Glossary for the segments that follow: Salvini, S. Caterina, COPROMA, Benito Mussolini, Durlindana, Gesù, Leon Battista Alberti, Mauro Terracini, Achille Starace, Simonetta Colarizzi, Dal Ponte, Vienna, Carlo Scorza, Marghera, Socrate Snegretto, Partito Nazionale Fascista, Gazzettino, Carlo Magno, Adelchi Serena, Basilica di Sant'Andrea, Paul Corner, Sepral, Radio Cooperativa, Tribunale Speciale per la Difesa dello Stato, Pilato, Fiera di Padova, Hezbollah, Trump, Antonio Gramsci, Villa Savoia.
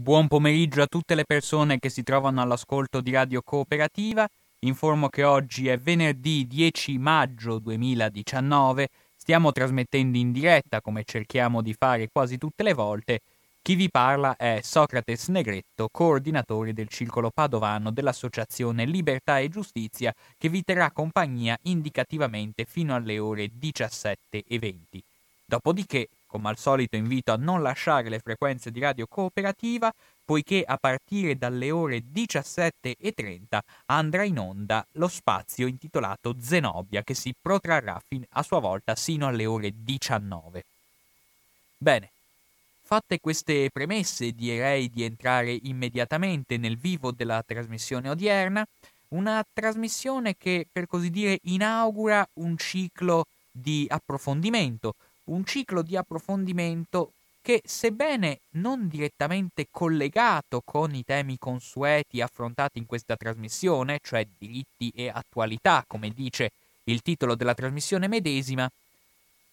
Buon pomeriggio a tutte le persone che si trovano all'ascolto di Radio Cooperativa. Informo che oggi è venerdì 10 maggio 2019. Stiamo trasmettendo in diretta, come cerchiamo di fare quasi tutte le volte. Chi vi parla è Socrate Snegretto, coordinatore del Circolo Padovano dell'Associazione Libertà e Giustizia, che vi terrà compagnia indicativamente fino alle ore 17:20. Dopodiché, come al solito, invito a non lasciare le frequenze di Radio Cooperativa, poiché a partire dalle ore 17:30 andrà in onda lo spazio intitolato Zenobia, che si protrarrà a sua volta sino alle ore 19. Bene, fatte queste premesse, direi di entrare immediatamente nel vivo della trasmissione odierna, una trasmissione che, per così dire, inaugura un ciclo di approfondimento, che, sebbene non direttamente collegato con i temi consueti affrontati in questa trasmissione, cioè diritti e attualità, come dice il titolo della trasmissione medesima,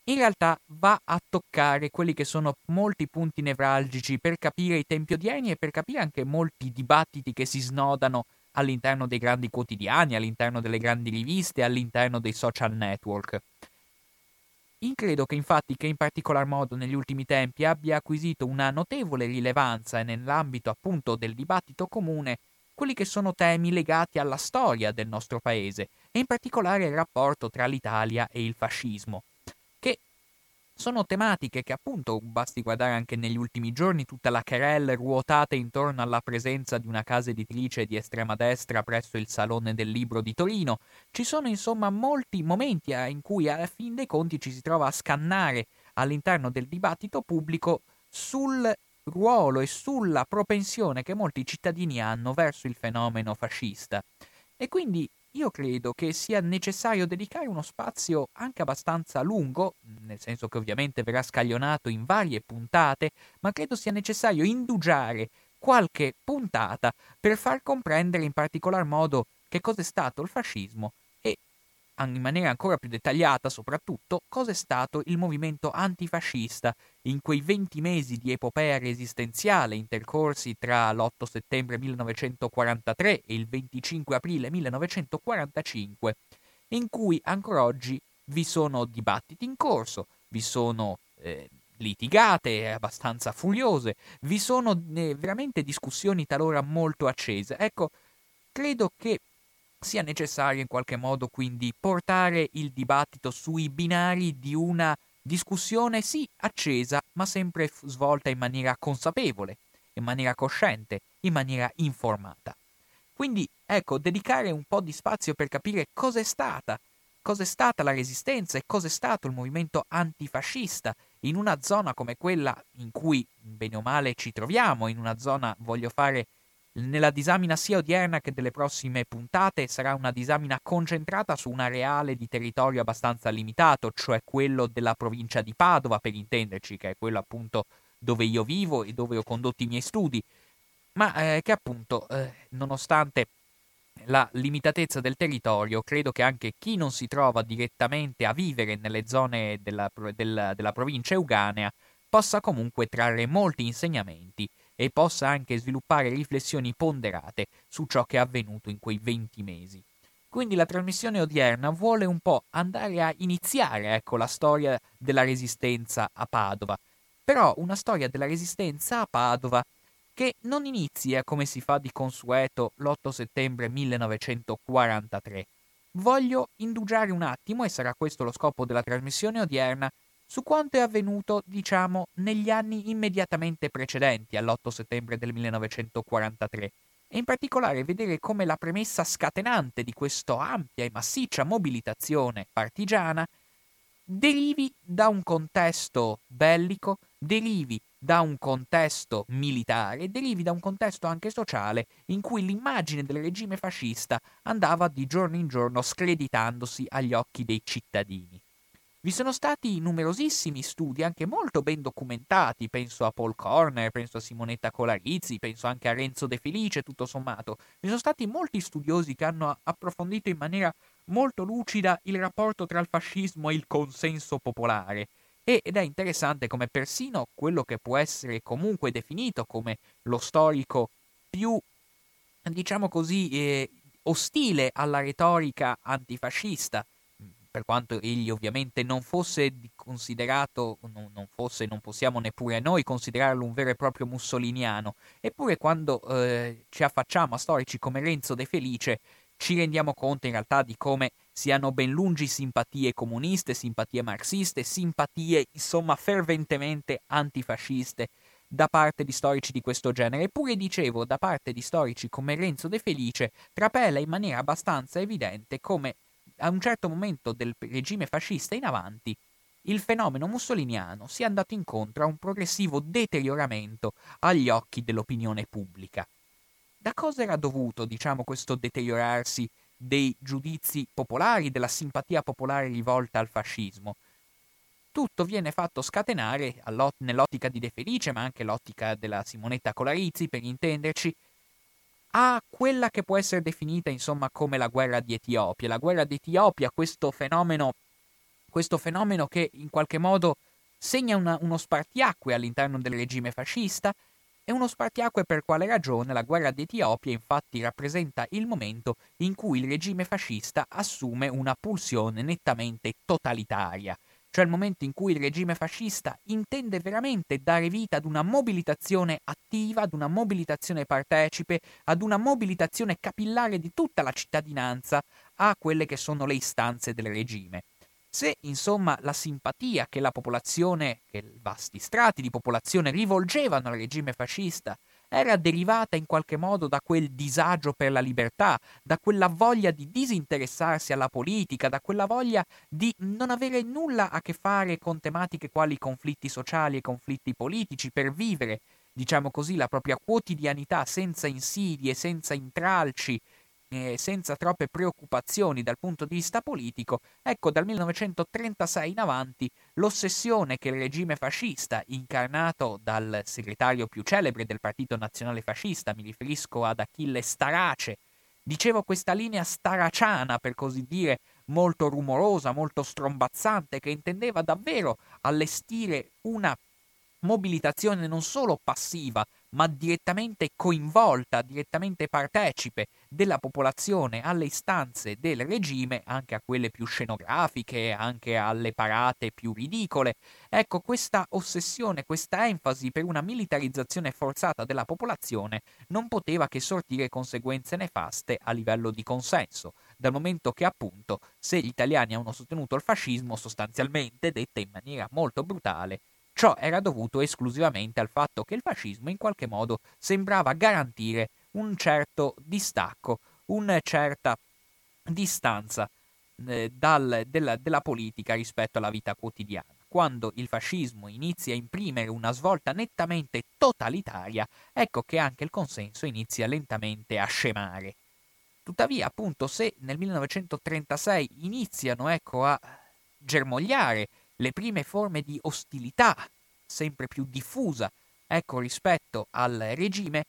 in realtà va a toccare quelli che sono molti punti nevralgici per capire i tempi odierni e per capire anche molti dibattiti che si snodano all'interno dei grandi quotidiani, all'interno delle grandi riviste, all'interno dei social network. Credo che infatti che in particolar modo negli ultimi tempi abbia acquisito una notevole rilevanza nell'ambito appunto del dibattito comune quelli che sono temi legati alla storia del nostro paese e in particolare il rapporto tra l'Italia e il fascismo, che sono tematiche che appunto basti guardare anche negli ultimi giorni tutta la querelle ruotata intorno alla presenza di una casa editrice di estrema destra presso il Salone del Libro di Torino. Ci sono insomma molti momenti in cui alla fin dei conti ci si trova a scannare all'interno del dibattito pubblico sul ruolo e sulla propensione che molti cittadini hanno verso il fenomeno fascista. E quindi io credo che sia necessario dedicare uno spazio anche abbastanza lungo, nel senso che ovviamente verrà scaglionato in varie puntate, ma credo sia necessario indugiare qualche puntata per far comprendere in particolar modo che cos'è stato il fascismo e, in maniera ancora più dettagliata soprattutto, cos'è stato il movimento antifascista in quei 20 mesi di epopea resistenziale intercorsi tra l'8 settembre 1943 e il 25 aprile 1945, in cui ancora oggi vi sono dibattiti in corso, vi sono litigate abbastanza furiose, vi sono veramente discussioni talora molto accese. Ecco, credo che sia necessario in qualche modo quindi portare il dibattito sui binari di una discussione sì accesa, ma sempre svolta in maniera consapevole, in maniera cosciente, in maniera informata. Quindi ecco, dedicare un po' di spazio per capire cos'è stata la resistenza e cos'è stato il movimento antifascista in una zona come quella in cui bene o male ci troviamo, in una zona, voglio fare nella disamina sia odierna che delle prossime puntate, sarà una disamina concentrata su un areale di territorio abbastanza limitato, cioè quello della provincia di Padova, per intenderci, che è quello appunto dove io vivo e dove ho condotto i miei studi, ma che appunto, nonostante la limitatezza del territorio, credo che anche chi non si trova direttamente a vivere nelle zone della provincia euganea possa comunque trarre molti insegnamenti e possa anche sviluppare riflessioni ponderate su ciò che è avvenuto in quei 20 mesi. Quindi la trasmissione odierna vuole un po' andare a iniziare, ecco, la storia della resistenza a Padova, però una storia della resistenza a Padova che non inizia, come si fa di consueto, l'8 settembre 1943. Voglio indugiare un attimo, e sarà questo lo scopo della trasmissione odierna, su quanto è avvenuto, diciamo, negli anni immediatamente precedenti all'8 settembre del 1943, e in particolare vedere come la premessa scatenante di questa ampia e massiccia mobilitazione partigiana derivi da un contesto bellico, derivi da un contesto militare, derivi da un contesto anche sociale in cui l'immagine del regime fascista andava di giorno in giorno screditandosi agli occhi dei cittadini. Vi sono stati numerosissimi studi, anche molto ben documentati, penso a Paul Corner, penso a Simonetta Colarizzi, penso anche a Renzo De Felice, tutto sommato. Vi sono stati molti studiosi che hanno approfondito in maniera molto lucida il rapporto tra il fascismo e il consenso popolare. Ed è interessante come persino quello che può essere comunque definito come lo storico più, diciamo così, ostile alla retorica antifascista, per quanto egli ovviamente non fosse considerato, non possiamo neppure noi considerarlo un vero e proprio mussoliniano, eppure quando ci affacciamo a storici come Renzo De Felice ci rendiamo conto in realtà di come siano ben lungi simpatie comuniste, simpatie marxiste, simpatie insomma ferventemente antifasciste da parte di storici di questo genere. Eppure, dicevo, da parte di storici come Renzo De Felice trapela in maniera abbastanza evidente come a un certo momento del regime fascista in avanti il fenomeno mussoliniano sia andato incontro a un progressivo deterioramento agli occhi dell'opinione pubblica. Da cosa era dovuto, diciamo, questo deteriorarsi dei giudizi popolari, della simpatia popolare rivolta al fascismo? Tutto viene fatto scatenare nell'ottica di De Felice, ma anche l'ottica della Simonetta Colarizzi, per intenderci, a quella che può essere definita, insomma, come la guerra di Etiopia. La guerra di Etiopia, questo fenomeno che in qualche modo segna uno spartiacque all'interno del regime fascista. È uno spartiacque per quale ragione? La guerra d'Etiopia infatti rappresenta il momento in cui il regime fascista assume una pulsione nettamente totalitaria, cioè il momento in cui il regime fascista intende veramente dare vita ad una mobilitazione attiva, ad una mobilitazione partecipe, ad una mobilitazione capillare di tutta la cittadinanza a quelle che sono le istanze del regime. Se, insomma, la simpatia che la popolazione, che vasti strati di popolazione rivolgevano al regime fascista era derivata in qualche modo da quel disagio per la libertà, da quella voglia di disinteressarsi alla politica, da quella voglia di non avere nulla a che fare con tematiche quali conflitti sociali e conflitti politici per vivere, diciamo così, la propria quotidianità senza insidie, senza intralci, senza troppe preoccupazioni dal punto di vista politico. Ecco, dal 1936 in avanti l'ossessione che il regime fascista, incarnato dal segretario più celebre del Partito Nazionale Fascista, mi riferisco ad Achille Starace, dicevo, questa linea staraciana, per così dire, molto rumorosa, molto strombazzante, che intendeva davvero allestire una mobilitazione non solo passiva, ma direttamente coinvolta, direttamente partecipe della popolazione alle istanze del regime, anche a quelle più scenografiche, anche alle parate più ridicole. Ecco, questa ossessione, questa enfasi per una militarizzazione forzata della popolazione non poteva che sortire conseguenze nefaste a livello di consenso, dal momento che, appunto, se gli italiani hanno sostenuto il fascismo, sostanzialmente, detta in maniera molto brutale, ciò era dovuto esclusivamente al fatto che il fascismo in qualche modo sembrava garantire un certo distacco, una certa distanza della politica rispetto alla vita quotidiana. Quando il fascismo inizia a imprimere una svolta nettamente totalitaria, ecco che anche il consenso inizia lentamente a scemare. Tuttavia, appunto, se nel 1936 iniziano, ecco, a germogliare le prime forme di ostilità, sempre più diffusa, ecco, rispetto al regime,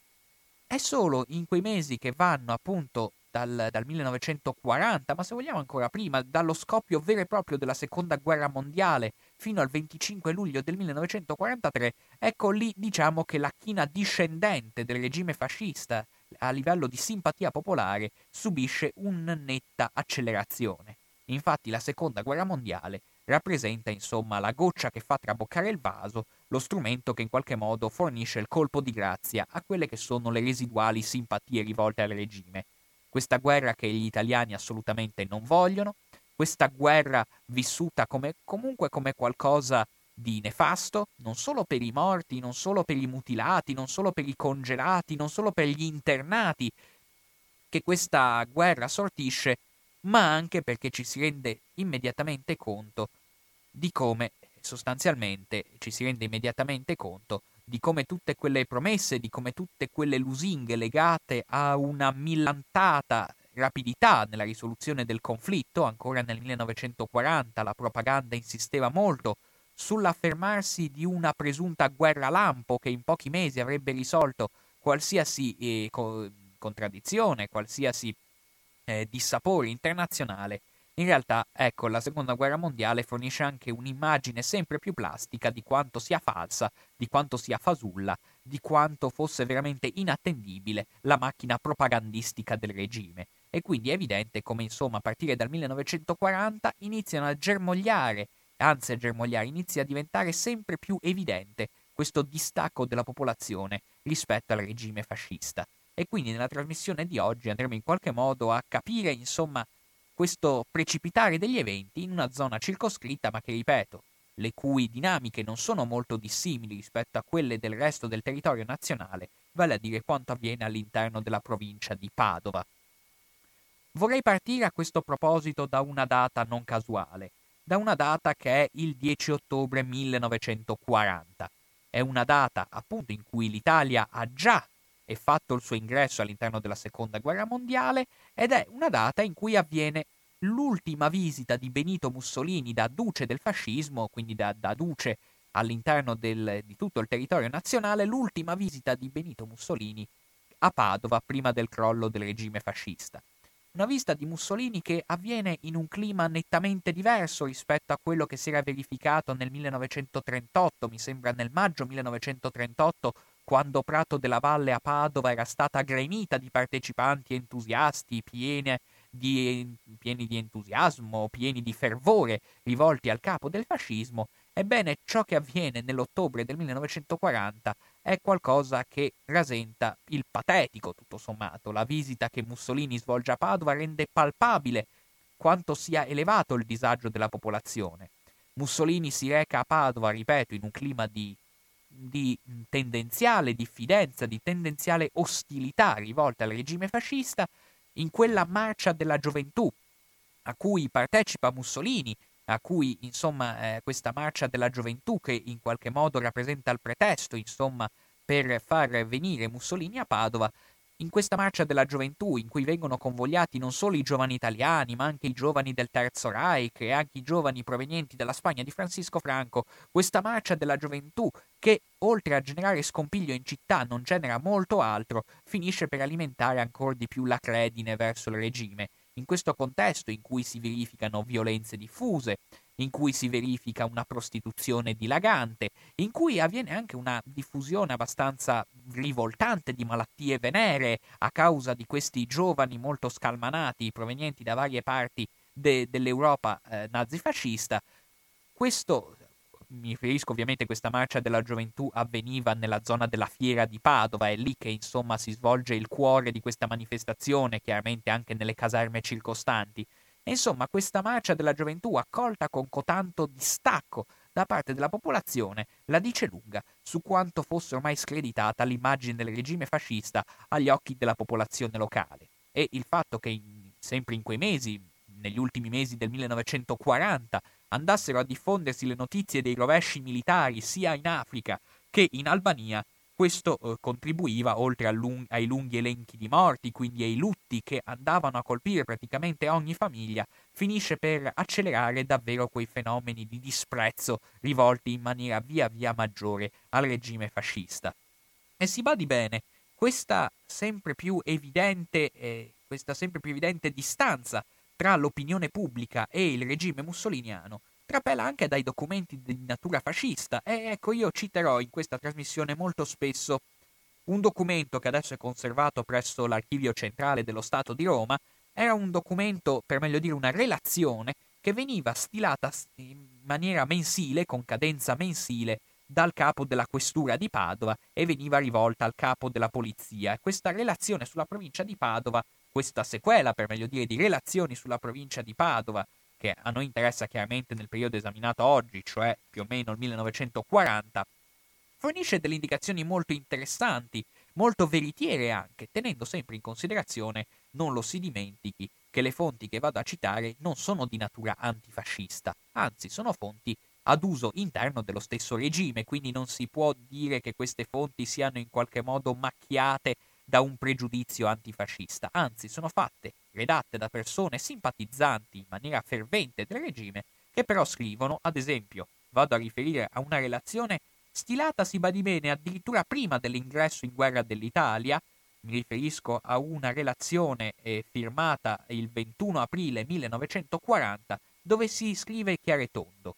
è solo in quei mesi che vanno, appunto, dal 1940, ma se vogliamo ancora prima, dallo scoppio vero e proprio della Seconda Guerra Mondiale fino al 25 luglio del 1943, ecco lì, diciamo, che la china discendente del regime fascista a livello di simpatia popolare subisce una netta accelerazione. Infatti la Seconda Guerra Mondiale rappresenta, insomma, la goccia che fa traboccare il vaso lo strumento che in qualche modo fornisce il colpo di grazia a quelle che sono le residuali simpatie rivolte al regime. Questa guerra che gli italiani assolutamente non vogliono, questa guerra vissuta come qualcosa di nefasto, non solo per i morti, non solo per i mutilati, non solo per i congelati, non solo per gli internati che questa guerra sortisce, ma anche perché ci si rende immediatamente conto di come tutte quelle promesse, di come tutte quelle lusinghe legate a una millantata rapidità nella risoluzione del conflitto, ancora nel 1940 la propaganda insisteva molto sull'affermarsi di una presunta guerra lampo che in pochi mesi avrebbe risolto qualsiasi contraddizione, qualsiasi dissapore internazionale. In realtà, ecco, la Seconda Guerra Mondiale fornisce anche un'immagine sempre più plastica di quanto sia falsa, di quanto sia fasulla, di quanto fosse veramente inattendibile la macchina propagandistica del regime. E quindi è evidente come, insomma, a partire dal 1940 iniziano a germogliare, inizia a diventare sempre più evidente questo distacco della popolazione rispetto al regime fascista. E quindi nella trasmissione di oggi andremo in qualche modo a capire, insomma, questo precipitare degli eventi in una zona circoscritta, ma che, ripeto, le cui dinamiche non sono molto dissimili rispetto a quelle del resto del territorio nazionale, vale a dire quanto avviene all'interno della provincia di Padova. Vorrei partire a questo proposito da una data non casuale, da una data che è il 10 ottobre 1940. È una data, appunto, in cui l'Italia ha già fatto il suo ingresso all'interno della Seconda Guerra Mondiale, ed è una data in cui avviene l'ultima visita di Benito Mussolini da duce del fascismo, quindi da duce all'interno di tutto il territorio nazionale, l'ultima visita di Benito Mussolini a Padova prima del crollo del regime fascista. Una visita di Mussolini che avviene in un clima nettamente diverso rispetto a quello che si era verificato nel 1938, mi sembra nel maggio 1938, quando Prato della Valle a Padova era stata gremita di partecipanti entusiasti, pieni di entusiasmo, pieni di fervore, rivolti al capo del fascismo. Ebbene, ciò che avviene nell'ottobre del 1940 è qualcosa che rasenta il patetico, tutto sommato. La visita che Mussolini svolge a Padova rende palpabile quanto sia elevato il disagio della popolazione. Mussolini si reca a Padova, ripeto, in un clima di tendenziale diffidenza, di tendenziale ostilità rivolta al regime fascista, in quella marcia della gioventù a cui partecipa Mussolini, a cui, insomma, questa marcia della gioventù che in qualche modo rappresenta il pretesto, insomma, per far venire Mussolini a Padova. In questa marcia della gioventù, in cui vengono convogliati non solo i giovani italiani, ma anche i giovani del Terzo Reich e anche i giovani provenienti dalla Spagna di Francisco Franco, questa marcia della gioventù che, oltre a generare scompiglio in città, non genera molto altro, finisce per alimentare ancora di più la credine verso il regime. In questo contesto in cui si verificano violenze diffuse, in cui si verifica una prostituzione dilagante, in cui avviene anche una diffusione abbastanza rivoltante di malattie veneree a causa di questi giovani molto scalmanati provenienti da varie parti dell'Europa nazifascista. Questo, mi riferisco ovviamente, questa marcia della gioventù avveniva nella zona della Fiera di Padova, è lì che, insomma, si svolge il cuore di questa manifestazione, chiaramente anche nelle caserme circostanti. Insomma, questa marcia della gioventù, accolta con cotanto distacco da parte della popolazione, la dice lunga su quanto fosse ormai screditata l'immagine del regime fascista agli occhi della popolazione locale. E il fatto che sempre in quei mesi, negli ultimi mesi del 1940, andassero a diffondersi le notizie dei rovesci militari sia in Africa che in Albania, questo contribuiva, oltre ai lunghi elenchi di morti, quindi ai lutti che andavano a colpire praticamente ogni famiglia, finisce per accelerare davvero quei fenomeni di disprezzo rivolti in maniera via via maggiore al regime fascista. E si badi bene, questa sempre più evidente distanza tra l'opinione pubblica e il regime mussoliniano trapela anche dai documenti di natura fascista, e ecco, io citerò in questa trasmissione molto spesso un documento che adesso è conservato presso l'Archivio Centrale dello Stato di Roma. Era un documento, per meglio dire una relazione, che veniva stilata in maniera mensile, con cadenza mensile, dal capo della questura di Padova e veniva rivolta al capo della polizia. E questa relazione sulla provincia di Padova, questa sequela, per meglio dire, di relazioni sulla provincia di Padova, che a noi interessa chiaramente nel periodo esaminato oggi, cioè più o meno il 1940, fornisce delle indicazioni molto interessanti, molto veritiere anche, tenendo sempre in considerazione, non lo si dimentichi, che le fonti che vado a citare non sono di natura antifascista, anzi sono fonti ad uso interno dello stesso regime, quindi non si può dire che queste fonti siano in qualche modo macchiate da un pregiudizio antifascista, anzi sono fatte, redatte da persone simpatizzanti in maniera fervente del regime, che però scrivono, ad esempio, vado a riferire a una relazione stilata, si badi bene, addirittura prima dell'ingresso in guerra dell'Italia, mi riferisco a una relazione firmata il 21 aprile 1940, dove si scrive chiaro e tondo: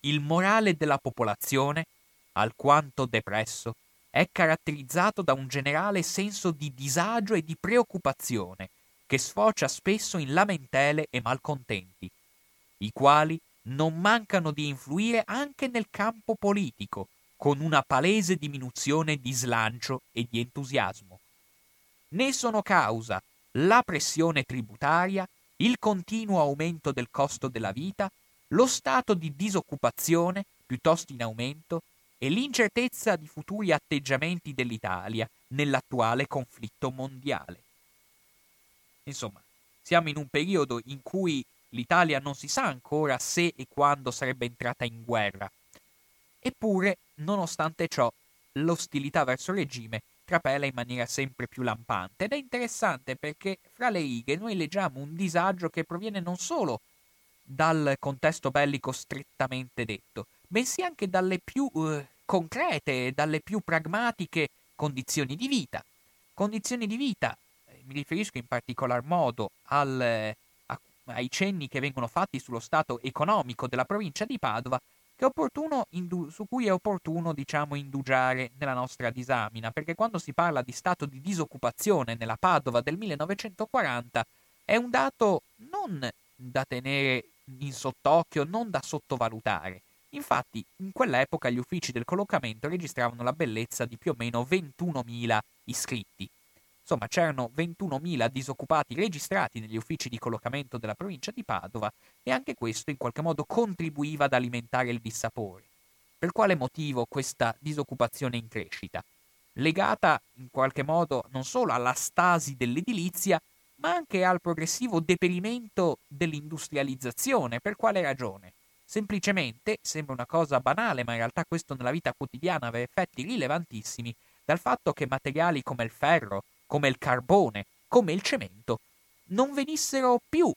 il morale della popolazione, alquanto depresso, è caratterizzato da un generale senso di disagio e di preoccupazione che sfocia spesso in lamentele e malcontenti, i quali non mancano di influire anche nel campo politico, con una palese diminuzione di slancio e di entusiasmo. Ne sono causa la pressione tributaria, il continuo aumento del costo della vita, lo stato di disoccupazione, piuttosto in aumento, e l'incertezza di futuri atteggiamenti dell'Italia nell'attuale conflitto mondiale. Insomma, siamo in un periodo in cui l'Italia non si sa ancora se e quando sarebbe entrata in guerra. Eppure, nonostante ciò, l'ostilità verso il regime trapela in maniera sempre più lampante. Ed è interessante perché fra le righe noi leggiamo un disagio che proviene non solo dal contesto bellico strettamente detto, bensì anche dalle più concrete, dalle più pragmatiche condizioni di vita. Condizioni di vita, mi riferisco in particolar modo ai cenni che vengono fatti sullo stato economico della provincia di Padova, che è opportuno su cui è opportuno, indugiare nella nostra disamina, perché quando si parla di stato di disoccupazione nella Padova del 1940 è un dato non da tenere in sott'occhio, non da sottovalutare. Infatti, in quell'epoca gli uffici del collocamento registravano la bellezza di più o meno 21.000 iscritti. Insomma, c'erano 21.000 disoccupati registrati negli uffici di collocamento della provincia di Padova, e anche questo in qualche modo contribuiva ad alimentare il dissapore. Per quale motivo questa disoccupazione in crescita? Legata in qualche modo non solo alla stasi dell'edilizia, ma anche al progressivo deperimento dell'industrializzazione. Per quale ragione? Semplicemente, sembra una cosa banale, ma in realtà questo nella vita quotidiana aveva effetti rilevantissimi, dal fatto che materiali come il ferro, come il carbone, come il cemento, non venissero più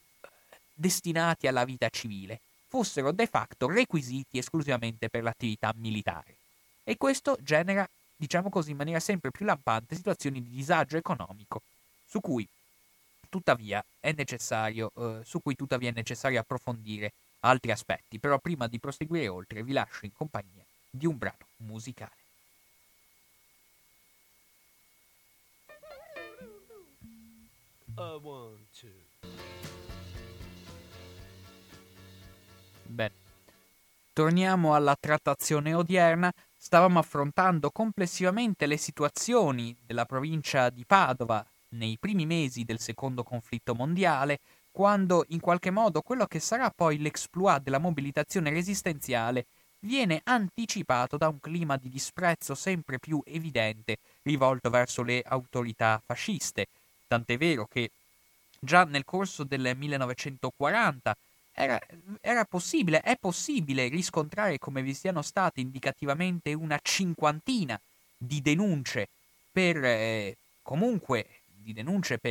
destinati alla vita civile, fossero de facto requisiti esclusivamente per l'attività militare. E questo genera, in maniera sempre più lampante situazioni di disagio economico, su cui tuttavia è necessario approfondire altri aspetti, però prima di proseguire oltre vi lascio in compagnia di un brano musicale. Bene, torniamo alla trattazione odierna. Stavamo affrontando complessivamente le situazioni della provincia di Padova nei primi mesi del secondo conflitto mondiale, quando in qualche modo quello che sarà poi l'exploit della mobilitazione resistenziale viene anticipato da un clima di disprezzo sempre più evidente rivolto verso le autorità fasciste, tant'è vero che già nel corso del 1940 è possibile riscontrare come vi siano state indicativamente una 50 di denunce per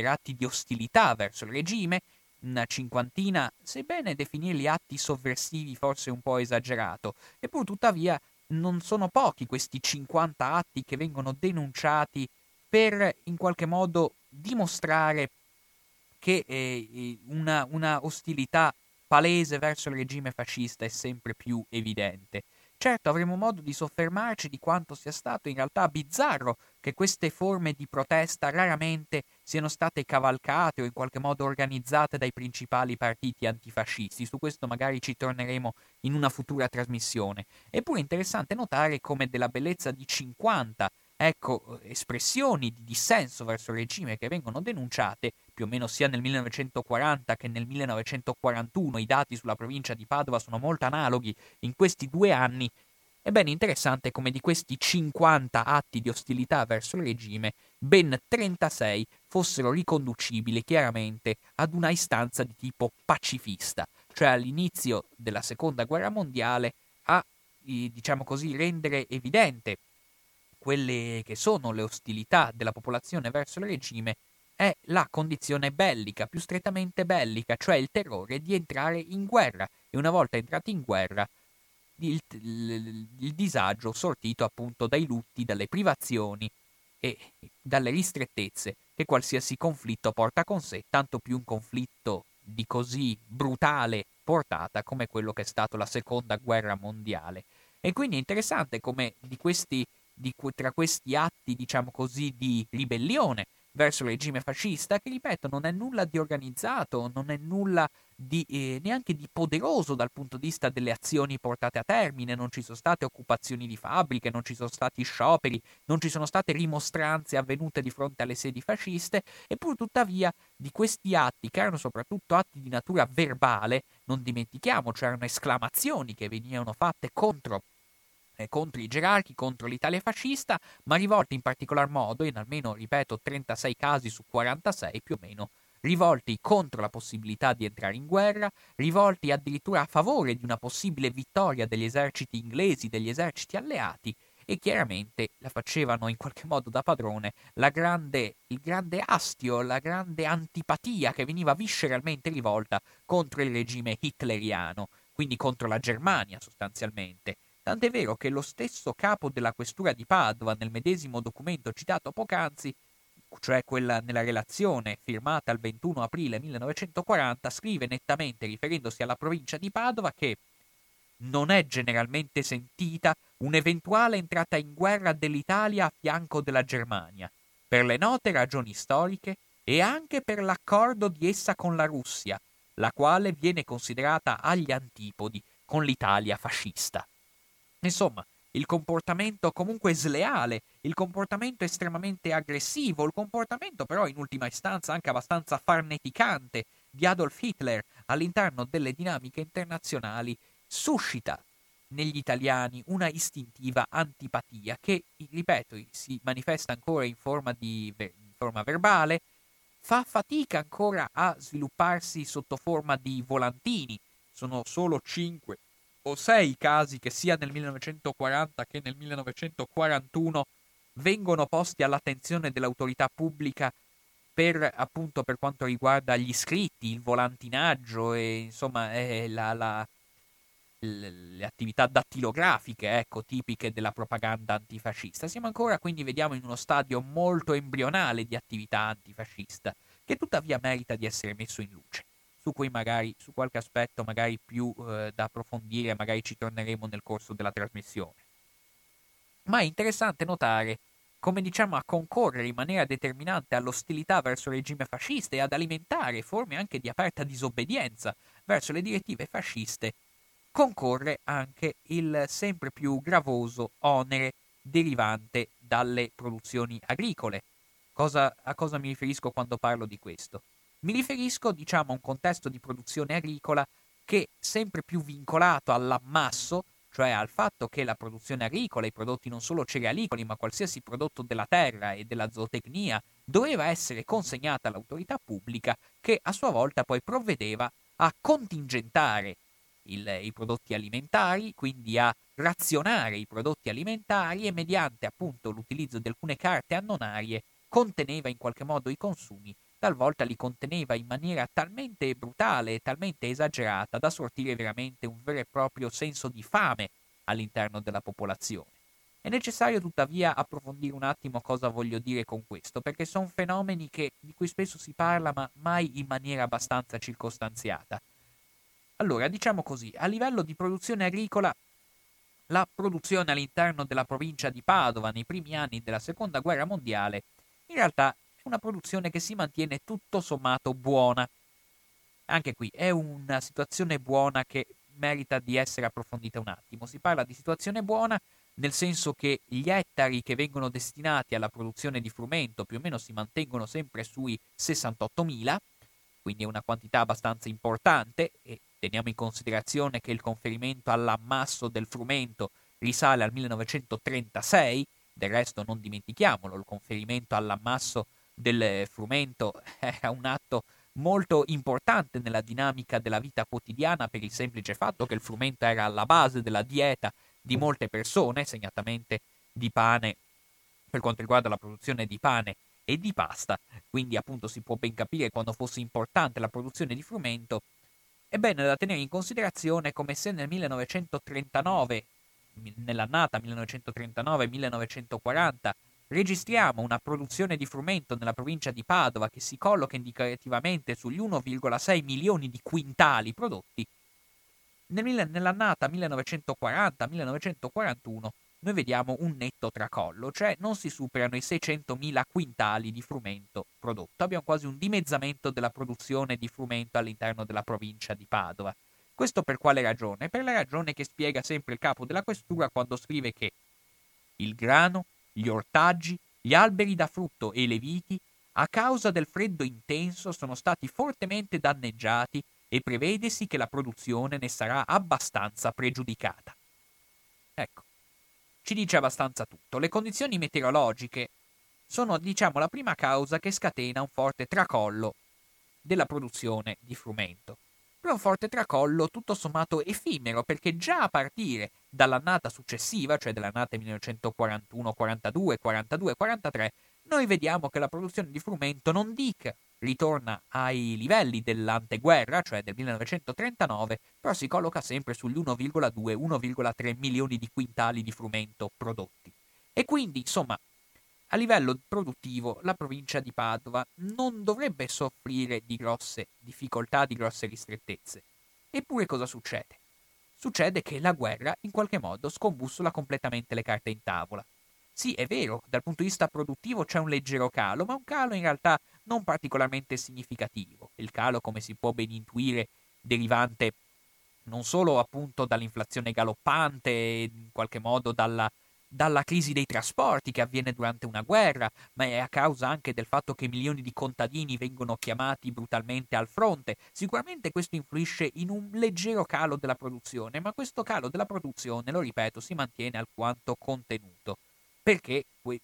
atti di ostilità verso il regime, una 50, sebbene definirli atti sovversivi forse un po' esagerato, eppur tuttavia non sono pochi questi 50 atti che vengono denunciati per in qualche modo dimostrare che una ostilità palese verso il regime fascista è sempre più evidente. Certo, avremo modo di soffermarci di quanto sia stato in realtà bizzarro che queste forme di protesta raramente siano state cavalcate o in qualche modo organizzate dai principali partiti antifascisti. Su questo magari ci torneremo in una futura trasmissione. Eppure è interessante notare come della bellezza di 50 espressioni di dissenso verso il regime che vengono denunciate più o meno sia nel 1940 che nel 1941, i dati sulla provincia di Padova sono molto analoghi in questi 2 anni. Ebbene, interessante come di questi 50 atti di ostilità verso il regime, ben 36 fossero riconducibili chiaramente ad una istanza di tipo pacifista, cioè all'inizio della Seconda Guerra Mondiale a, diciamo così, rendere evidente quelle che sono le ostilità della popolazione verso il regime è la condizione bellica, più strettamente bellica, cioè il terrore di entrare in guerra, e una volta entrati in guerra il disagio sortito appunto dai lutti, dalle privazioni e dalle ristrettezze che qualsiasi conflitto porta con sé, tanto più un conflitto di così brutale portata come quello che è stato la Seconda Guerra Mondiale. E quindi è interessante come tra questi atti, diciamo così, di ribellione verso il regime fascista, che ripeto non è nulla di organizzato, non è nulla di neanche di poderoso dal punto di vista delle azioni portate a termine, non ci sono state occupazioni di fabbriche, non ci sono stati scioperi, non ci sono state rimostranze avvenute di fronte alle sedi fasciste, eppure tuttavia di questi atti, che erano soprattutto atti di natura verbale, non dimentichiamo, c'erano esclamazioni che venivano fatte contro i gerarchi, contro l'Italia fascista, ma rivolti in particolar modo, in almeno, ripeto, 36 casi su 46 più o meno, rivolti contro la possibilità di entrare in guerra, rivolti addirittura a favore di una possibile vittoria degli eserciti inglesi, degli eserciti alleati, e chiaramente la facevano in qualche modo da padrone il grande astio, la grande antipatia che veniva visceralmente rivolta contro il regime hitleriano, quindi contro la Germania sostanzialmente. Tant'è vero che lo stesso capo della questura di Padova, nel medesimo documento citato poc'anzi, cioè quella nella relazione firmata il 21 aprile 1940, scrive nettamente, riferendosi alla provincia di Padova, che non è generalmente sentita un'eventuale entrata in guerra dell'Italia a fianco della Germania, per le note ragioni storiche e anche per l'accordo di essa con la Russia, la quale viene considerata agli antipodi con l'Italia fascista. Insomma, il comportamento comunque sleale, il comportamento estremamente aggressivo, il comportamento però in ultima istanza anche abbastanza farneticante di Adolf Hitler all'interno delle dinamiche internazionali suscita negli italiani una istintiva antipatia che, ripeto, si manifesta ancora in forma verbale, fa fatica ancora a svilupparsi sotto forma di volantini. Sono solo 5 o 6 casi che sia nel 1940 che nel 1941 vengono posti all'attenzione dell'autorità pubblica per quanto riguarda gli scritti, il volantinaggio e insomma le attività dattilografiche, tipiche della propaganda antifascista. Siamo ancora, quindi vediamo, in uno stadio molto embrionale di attività antifascista che tuttavia merita di essere messo in luce, su cui magari, su qualche aspetto magari più da approfondire, magari ci torneremo nel corso della trasmissione. Ma è interessante notare come, diciamo, a concorrere in maniera determinante all'ostilità verso il regime fascista e ad alimentare forme anche di aperta disobbedienza verso le direttive fasciste, concorre anche il sempre più gravoso onere derivante dalle produzioni agricole. A cosa mi riferisco quando parlo di questo? Mi riferisco, diciamo, a un contesto di produzione agricola che è sempre più vincolato all'ammasso, cioè al fatto che la produzione agricola, i prodotti non solo cerealicoli, ma qualsiasi prodotto della terra e della zootecnia, doveva essere consegnata all'autorità pubblica, che a sua volta poi provvedeva a contingentare i prodotti alimentari, quindi a razionare i prodotti alimentari, e mediante appunto l'utilizzo di alcune carte annonarie conteneva in qualche modo i consumi, talvolta li conteneva in maniera talmente brutale e talmente esagerata da sortire veramente un vero e proprio senso di fame all'interno della popolazione. È necessario tuttavia approfondire un attimo cosa voglio dire con questo, perché sono fenomeni di cui spesso si parla ma mai in maniera abbastanza circostanziata. Allora, diciamo così, a livello di produzione agricola la produzione all'interno della provincia di Padova nei primi anni della Seconda Guerra Mondiale in realtà è una produzione che si mantiene tutto sommato buona. Anche qui è una situazione buona che merita di essere approfondita un attimo. Si parla di situazione buona nel senso che gli ettari che vengono destinati alla produzione di frumento più o meno si mantengono sempre sui 68.000, quindi è una quantità abbastanza importante, e teniamo in considerazione che il conferimento all'ammasso del frumento risale al 1936, del resto non dimentichiamolo, il conferimento all'ammasso del frumento era un atto molto importante nella dinamica della vita quotidiana per il semplice fatto che il frumento era alla base della dieta di molte persone, segnatamente di pane, per quanto riguarda la produzione di pane e di pasta. Quindi appunto si può ben capire quando fosse importante la produzione di frumento. È bene da tenere in considerazione come se nel 1939, nell'annata 1939-1940, registriamo una produzione di frumento nella provincia di Padova che si colloca indicativamente sugli 1,6 milioni di quintali prodotti. Nell'annata 1940-1941 noi vediamo un netto tracollo, cioè non si superano i 600.000 quintali di frumento prodotto. Abbiamo quasi un dimezzamento della produzione di frumento all'interno della provincia di Padova. Questo per quale ragione? Per la ragione che spiega sempre il capo della questura quando scrive che il grano, gli ortaggi, gli alberi da frutto e le viti, a causa del freddo intenso, sono stati fortemente danneggiati e prevedesi che la produzione ne sarà abbastanza pregiudicata. Ecco, ci dice abbastanza tutto. Le condizioni meteorologiche sono, diciamo, la prima causa che scatena un forte tracollo della produzione di frumento. Però un forte tracollo tutto sommato effimero, perché già a partire dall'annata successiva, cioè dell'annata 1941, 42, 42, 43, noi vediamo che la produzione di frumento non dica ritorna ai livelli dell'anteguerra, cioè del 1939, però si colloca sempre sugli 1,2-1,3 milioni di quintali di frumento prodotti. E quindi, insomma, a livello produttivo la provincia di Padova non dovrebbe soffrire di grosse difficoltà, di grosse ristrettezze. Eppure cosa succede? Succede che la guerra in qualche modo scombussola completamente le carte in tavola. Sì, è vero, dal punto di vista produttivo c'è un leggero calo, ma un calo in realtà non particolarmente significativo. Il calo, come si può ben intuire, derivante non solo appunto dall'inflazione galoppante, in qualche modo dalla crisi dei trasporti che avviene durante una guerra, ma è a causa anche del fatto che milioni di contadini vengono chiamati brutalmente al fronte. Sicuramente questo influisce in un leggero calo della produzione, ma questo calo della produzione, lo ripeto, si mantiene alquanto contenuto, perché in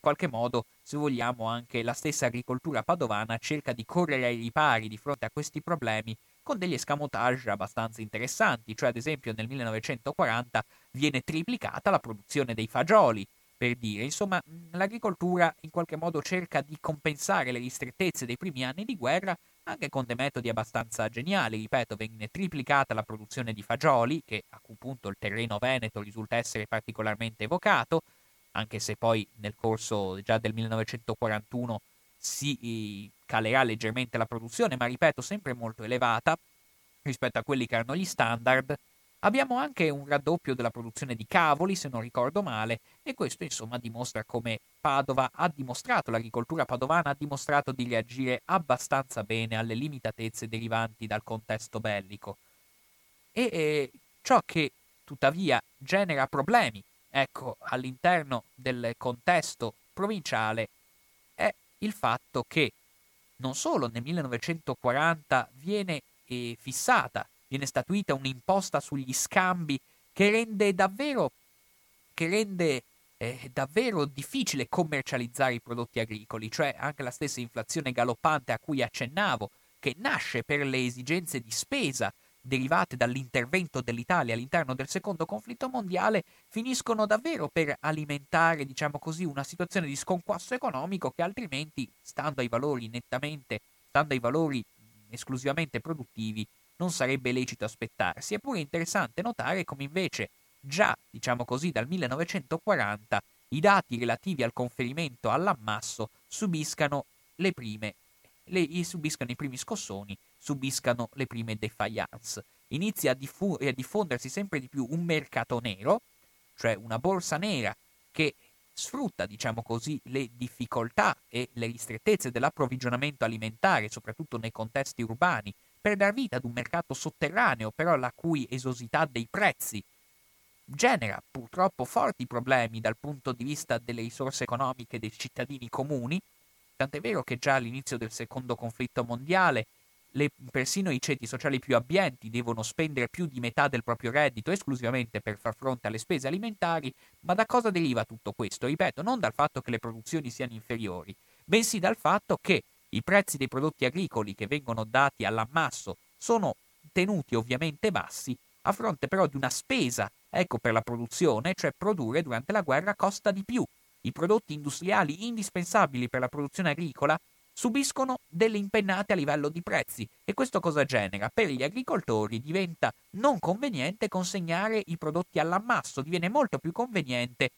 qualche modo, se vogliamo, anche la stessa agricoltura padovana cerca di correre ai ripari di fronte a questi problemi con degli escamotage abbastanza interessanti. Cioè, ad esempio, nel 1940 viene triplicata la produzione dei fagioli, per dire. Insomma, l'agricoltura in qualche modo cerca di compensare le ristrettezze dei primi anni di guerra anche con dei metodi abbastanza geniali. Ripeto, viene triplicata la produzione di fagioli, che a cui punto il terreno veneto risulta essere particolarmente evocato, anche se poi nel corso già del 1941 si calerà leggermente la produzione, ma ripeto sempre molto elevata rispetto a quelli che erano gli standard. Abbiamo anche un raddoppio della produzione di cavoli, se non ricordo male, e questo insomma dimostra come Padova ha dimostrato, l'agricoltura padovana ha dimostrato di reagire abbastanza bene alle limitatezze derivanti dal contesto bellico. E ciò che tuttavia genera problemi, ecco, all'interno del contesto provinciale, è il fatto che non solo nel 1940 viene viene statuita un'imposta sugli scambi che rende davvero difficile commercializzare i prodotti agricoli, cioè anche la stessa inflazione galoppante a cui accennavo, che nasce per le esigenze di spesa derivate dall'intervento dell'Italia all'interno del secondo conflitto mondiale, finiscono davvero per alimentare, diciamo così, una situazione di sconquasso economico che altrimenti, stando ai valori esclusivamente produttivi, non sarebbe lecito aspettarsi. È pure interessante notare come invece già, diciamo così, dal 1940 i dati relativi al conferimento all'ammasso subiscano i primi scossoni, subiscano le prime defiance. Inizia a diffondersi sempre di più un mercato nero, cioè una borsa nera che sfrutta, diciamo così, le difficoltà e le ristrettezze dell'approvvigionamento alimentare, soprattutto nei contesti urbani, per dar vita ad un mercato sotterraneo, però la cui esosità dei prezzi genera purtroppo forti problemi dal punto di vista delle risorse economiche dei cittadini comuni, tant'è vero che già all'inizio del secondo conflitto mondiale persino i ceti sociali più abbienti devono spendere più di metà del proprio reddito esclusivamente per far fronte alle spese alimentari. Ma da cosa deriva tutto questo? Ripeto, non dal fatto che le produzioni siano inferiori, bensì dal fatto che i prezzi dei prodotti agricoli che vengono dati all'ammasso sono tenuti ovviamente bassi, a fronte però di una spesa, ecco, per la produzione, cioè produrre durante la guerra costa di più. I prodotti industriali indispensabili per la produzione agricola subiscono delle impennate a livello di prezzi, e questo cosa genera? Per gli agricoltori diventa non conveniente consegnare i prodotti all'ammasso, diviene molto più conveniente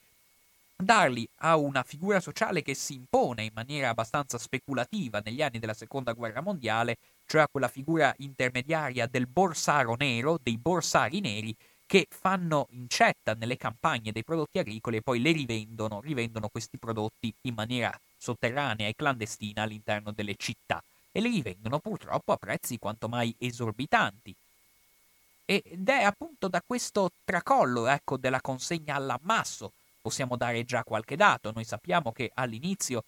darli a una figura sociale che si impone in maniera abbastanza speculativa negli anni della seconda guerra mondiale, cioè a quella figura intermediaria del borsaro nero, dei borsari neri, che fanno incetta nelle campagne dei prodotti agricoli e poi le rivendono questi prodotti in maniera sotterranea e clandestina all'interno delle città, e li rivendono purtroppo a prezzi quanto mai esorbitanti. Ed è appunto da questo tracollo, ecco, della consegna all'ammasso. Possiamo dare già qualche dato. Noi sappiamo che all'inizio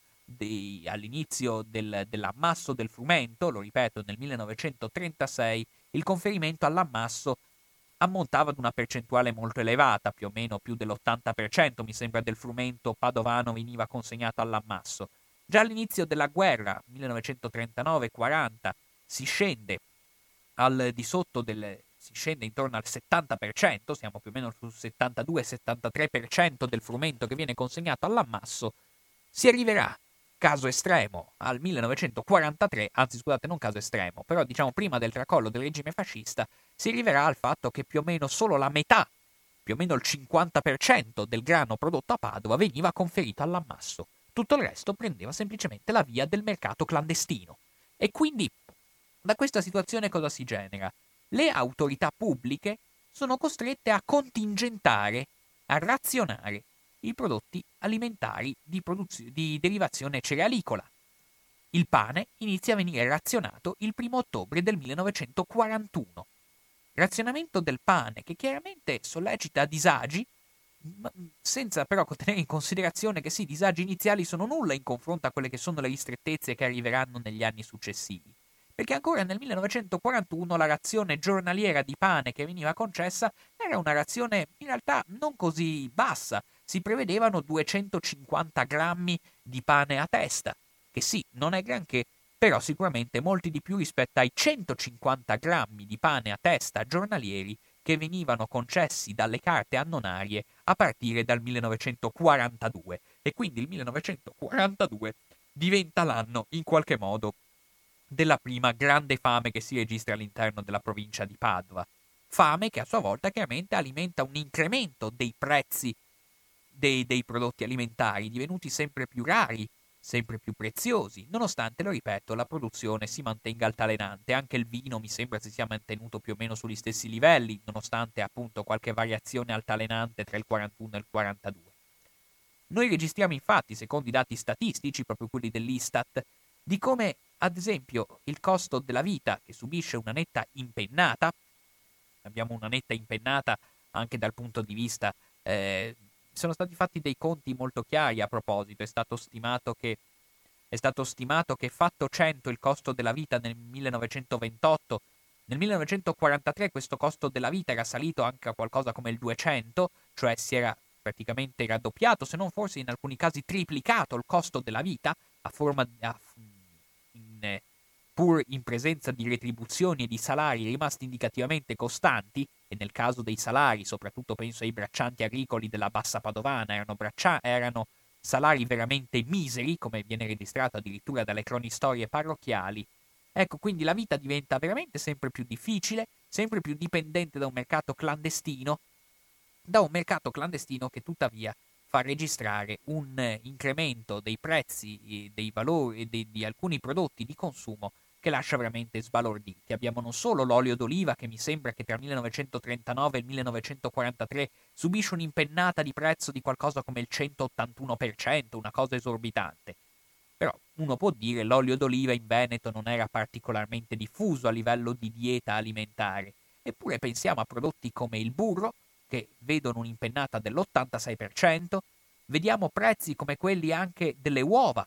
dell'ammasso del frumento, lo ripeto, nel 1936, il conferimento all'ammasso ammontava ad una percentuale molto elevata, più o meno più dell'80%, mi sembra, del frumento padovano veniva consegnato all'ammasso. Già all'inizio della guerra, 1939-40, si scende intorno al 70%, siamo più o meno sul 72-73% del frumento che viene consegnato all'ammasso. Si arriverà, caso estremo, al 1943, anzi scusate, non caso estremo, però diciamo prima del tracollo del regime fascista, si arriverà al fatto che più o meno solo la metà, più o meno il 50% del grano prodotto a Padova veniva conferito all'ammasso. Tutto il resto prendeva semplicemente la via del mercato clandestino. E quindi da questa situazione cosa si genera? Le autorità pubbliche sono costrette a contingentare, a razionare i prodotti alimentari di derivazione cerealicola. Il pane inizia a venire razionato il 1° ottobre del 1941. Razionamento del pane che chiaramente sollecita disagi, senza però tenere in considerazione che sì, i disagi iniziali sono nulla in confronto a quelle che sono le ristrettezze che arriveranno negli anni successivi. Perché ancora nel 1941 la razione giornaliera di pane che veniva concessa era una razione in realtà non così bassa. Si prevedevano 250 grammi di pane a testa, che sì, non è granché, però sicuramente molti di più rispetto ai 150 grammi di pane a testa giornalieri che venivano concessi dalle carte annonarie a partire dal 1942. E quindi il 1942 diventa l'anno, in qualche modo, della prima grande fame che si registra all'interno della provincia di Padova. Fame che a sua volta chiaramente alimenta un incremento dei prezzi dei prodotti alimentari, divenuti sempre più rari, sempre più preziosi, nonostante, lo ripeto, la produzione si mantenga altalenante. Anche il vino mi sembra si sia mantenuto più o meno sugli stessi livelli, nonostante appunto qualche variazione altalenante tra il 41 e il 42. Noi registriamo infatti, secondo i dati statistici, proprio quelli dell'Istat, di come ad esempio il costo della vita, che subisce una netta impennata, abbiamo una netta impennata anche dal punto di vista, sono stati fatti dei conti molto chiari a proposito, è stato stimato che fatto 100 il costo della vita nel 1928, nel 1943 questo costo della vita era salito anche a qualcosa come il 200, cioè si era praticamente raddoppiato, se non forse in alcuni casi triplicato il costo della vita, pur in presenza di retribuzioni e di salari rimasti indicativamente costanti, e nel caso dei salari, soprattutto penso ai braccianti agricoli della Bassa Padovana, erano salari veramente miseri, come viene registrato addirittura dalle cronistorie parrocchiali. Ecco, quindi la vita diventa veramente sempre più difficile, sempre più dipendente da un mercato clandestino che tuttavia fa registrare un incremento dei prezzi, dei valori e di alcuni prodotti di consumo che lascia veramente sbalorditi. Abbiamo non solo l'olio d'oliva, che mi sembra che tra il 1939 e il 1943 subisce un'impennata di prezzo di qualcosa come il 181%, una cosa esorbitante. Però uno può dire l'olio d'oliva in Veneto non era particolarmente diffuso a livello di dieta alimentare, eppure pensiamo a prodotti come il burro, che vedono un'impennata dell'86%, vediamo prezzi come quelli anche delle uova,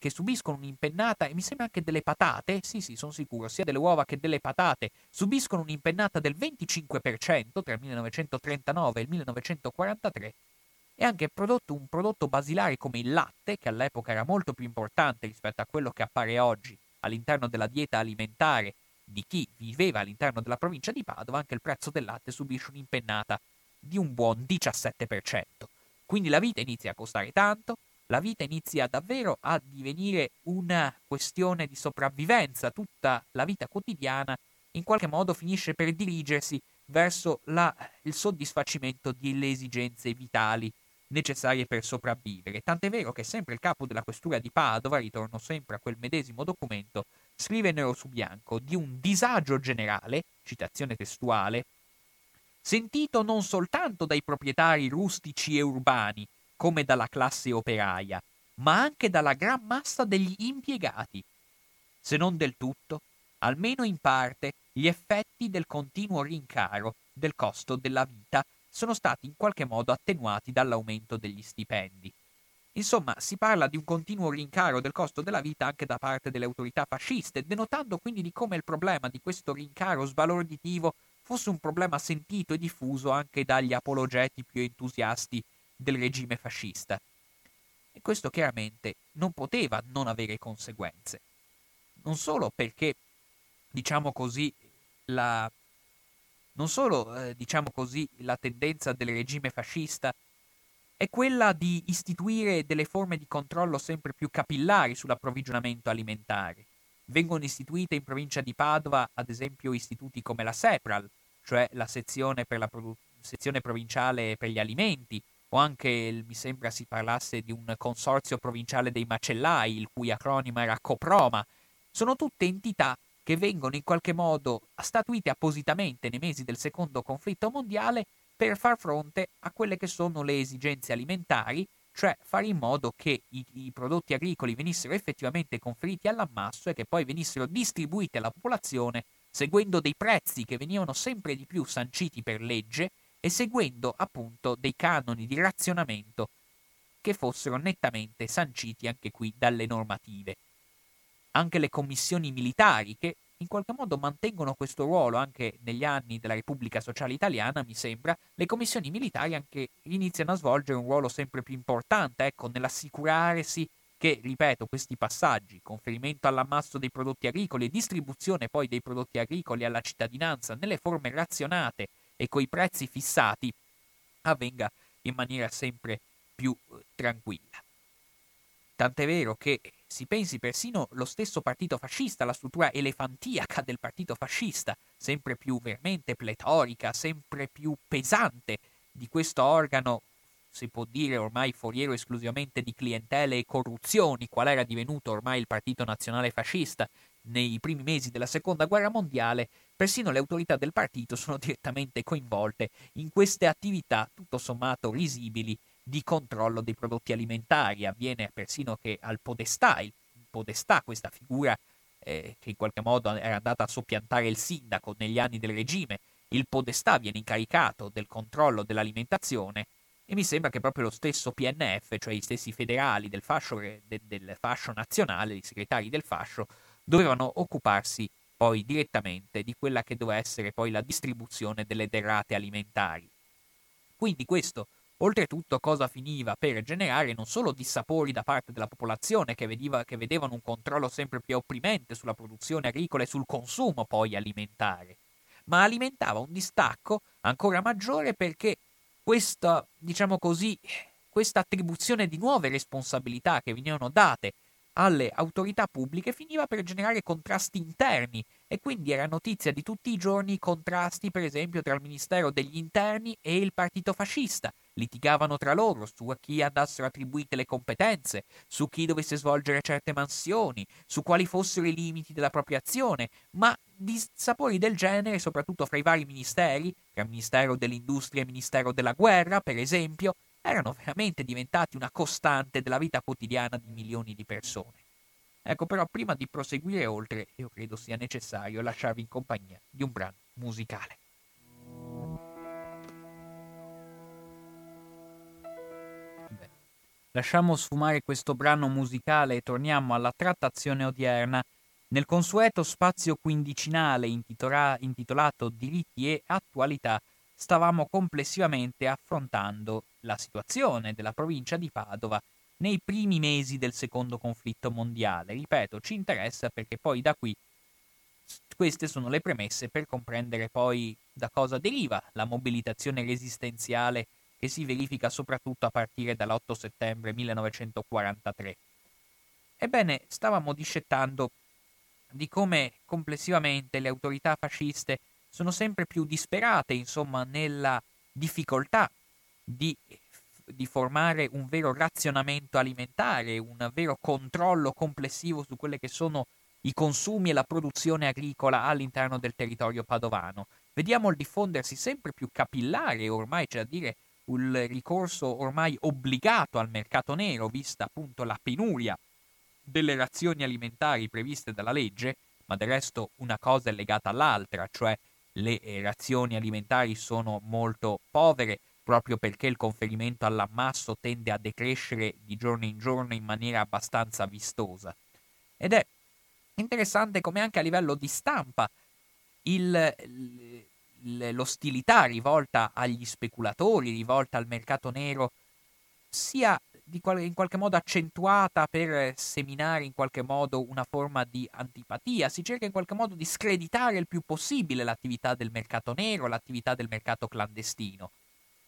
che subiscono un'impennata, e mi sembra anche delle patate, sì, sono sicuro, sia delle uova che delle patate, subiscono un'impennata del 25% tra il 1939 e il 1943, e anche un prodotto basilare come il latte, che all'epoca era molto più importante rispetto a quello che appare oggi all'interno della dieta alimentare di chi viveva all'interno della provincia di Padova, anche il prezzo del latte subisce un'impennata di un buon 17%. Quindi la vita inizia a costare tanto, la vita inizia davvero a divenire una questione di sopravvivenza, tutta la vita quotidiana in qualche modo finisce per dirigersi verso il soddisfacimento delle esigenze vitali necessarie per sopravvivere. Tant'è vero che sempre il capo della questura di Padova, ritorno sempre a quel medesimo documento, scrive nero su bianco di un disagio generale, citazione testuale, sentito non soltanto dai proprietari rustici e urbani, come dalla classe operaia, ma anche dalla gran massa degli impiegati, se non del tutto, almeno in parte, gli effetti del continuo rincaro del costo della vita sono stati in qualche modo attenuati dall'aumento degli stipendi. Insomma, si parla di un continuo rincaro del costo della vita anche da parte delle autorità fasciste, denotando quindi di come il problema di questo rincaro sbalorditivo fosse un problema sentito e diffuso anche dagli apologeti più entusiasti del regime fascista. E questo chiaramente non poteva non avere conseguenze. Non solo perché, la tendenza del regime fascista è quella di istituire delle forme di controllo sempre più capillari sull'approvvigionamento alimentare. Vengono istituite in provincia di Padova, ad esempio, istituti come la Sepral, cioè la sezione per sezione provinciale per gli alimenti, o anche, mi sembra si parlasse di un consorzio provinciale dei macellai, il cui acronimo era COPROMA. Sono tutte entità che vengono in qualche modo statuite appositamente nei mesi del secondo conflitto mondiale per far fronte a quelle che sono le esigenze alimentari, cioè fare in modo che i prodotti agricoli venissero effettivamente conferiti all'ammasso e che poi venissero distribuiti alla popolazione seguendo dei prezzi che venivano sempre di più sanciti per legge e seguendo appunto dei canoni di razionamento che fossero nettamente sanciti anche qui dalle normative. Anche le commissioni militari che in qualche modo mantengono questo ruolo anche negli anni della Repubblica Sociale Italiana, mi sembra, le commissioni militari anche iniziano a svolgere un ruolo sempre più importante, nell'assicurarsi che, ripeto, questi passaggi, conferimento all'ammasso dei prodotti agricoli e distribuzione poi dei prodotti agricoli alla cittadinanza nelle forme razionate e coi prezzi fissati, avvenga in maniera sempre più tranquilla. Tant'è vero che si pensi persino lo stesso partito fascista, la struttura elefantiaca del partito fascista, sempre più veramente pletorica, sempre più pesante di questo organo, si può dire ormai foriero esclusivamente di clientele e corruzioni, qual era divenuto ormai il Partito Nazionale Fascista nei primi mesi della Seconda Guerra Mondiale. Persino le autorità del partito sono direttamente coinvolte in queste attività, tutto sommato risibili, di controllo dei prodotti alimentari. Avviene persino che il podestà, questa figura che in qualche modo era andata a soppiantare il sindaco negli anni del regime, il podestà viene incaricato del controllo dell'alimentazione, e mi sembra che proprio lo stesso PNF, cioè gli stessi federali del fascio nazionale, i segretari del fascio, dovevano occuparsi poi direttamente di quella che doveva essere poi la distribuzione delle derrate alimentari. Quindi questo, oltretutto, cosa finiva per generare non solo dissapori da parte della popolazione che vedevano un controllo sempre più opprimente sulla produzione agricola e sul consumo poi alimentare, ma alimentava un distacco ancora maggiore, perché questa attribuzione di nuove responsabilità che venivano date alle autorità pubbliche finiva per generare contrasti interni, e quindi era notizia di tutti i giorni contrasti, per esempio, tra il Ministero degli Interni e il Partito Fascista. Litigavano tra loro su a chi andassero attribuite le competenze, su chi dovesse svolgere certe mansioni, su quali fossero i limiti della propria azione, ma dissapori del genere, soprattutto fra i vari ministeri, tra Ministero dell'Industria e Ministero della Guerra, per esempio, erano veramente diventati una costante della vita quotidiana di milioni di persone. Ecco, però, prima di proseguire oltre, io credo sia necessario lasciarvi in compagnia di un brano musicale. Beh, lasciamo sfumare questo brano musicale e torniamo alla trattazione odierna nel consueto spazio quindicinale intitolato Diritti e Attualità. Stavamo complessivamente affrontando la situazione della provincia di Padova nei primi mesi del secondo conflitto mondiale. Ripeto, ci interessa perché poi da qui queste sono le premesse per comprendere poi da cosa deriva la mobilitazione resistenziale che si verifica soprattutto a partire dall'8 settembre 1943. Ebbene, stavamo discettando di come complessivamente le autorità fasciste sono sempre più disperate, insomma, nella difficoltà di formare un vero razionamento alimentare, un vero controllo complessivo su quelle che sono i consumi e la produzione agricola all'interno del territorio padovano. Vediamo il diffondersi sempre più capillare, ormai c'è da dire, il ricorso ormai obbligato al mercato nero, vista appunto la penuria delle razioni alimentari previste dalla legge, ma del resto una cosa è legata all'altra, cioè le razioni alimentari sono molto povere proprio perché il conferimento all'ammasso tende a decrescere di giorno in maniera abbastanza vistosa. Ed è interessante come anche a livello di stampa l'ostilità rivolta agli speculatori, rivolta al mercato nero, sia in qualche modo accentuata per seminare in qualche modo una forma di antipatia. Si cerca in qualche modo di screditare il più possibile l'attività del mercato nero, l'attività del mercato clandestino.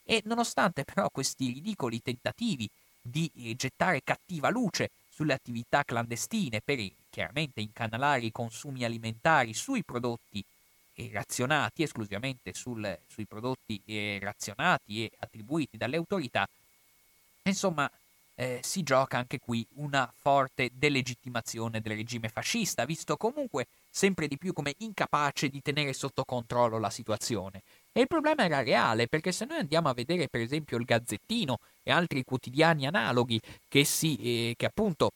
E nonostante però questi ridicoli tentativi di gettare cattiva luce sulle attività clandestine per chiaramente incanalare i consumi alimentari sui prodotti razionati, esclusivamente sui prodotti razionati e attribuiti dalle autorità, insomma, si gioca anche qui una forte delegittimazione del regime fascista, visto comunque sempre di più come incapace di tenere sotto controllo la situazione. E il problema era reale, perché se noi andiamo a vedere per esempio il Gazzettino e altri quotidiani analoghi che appunto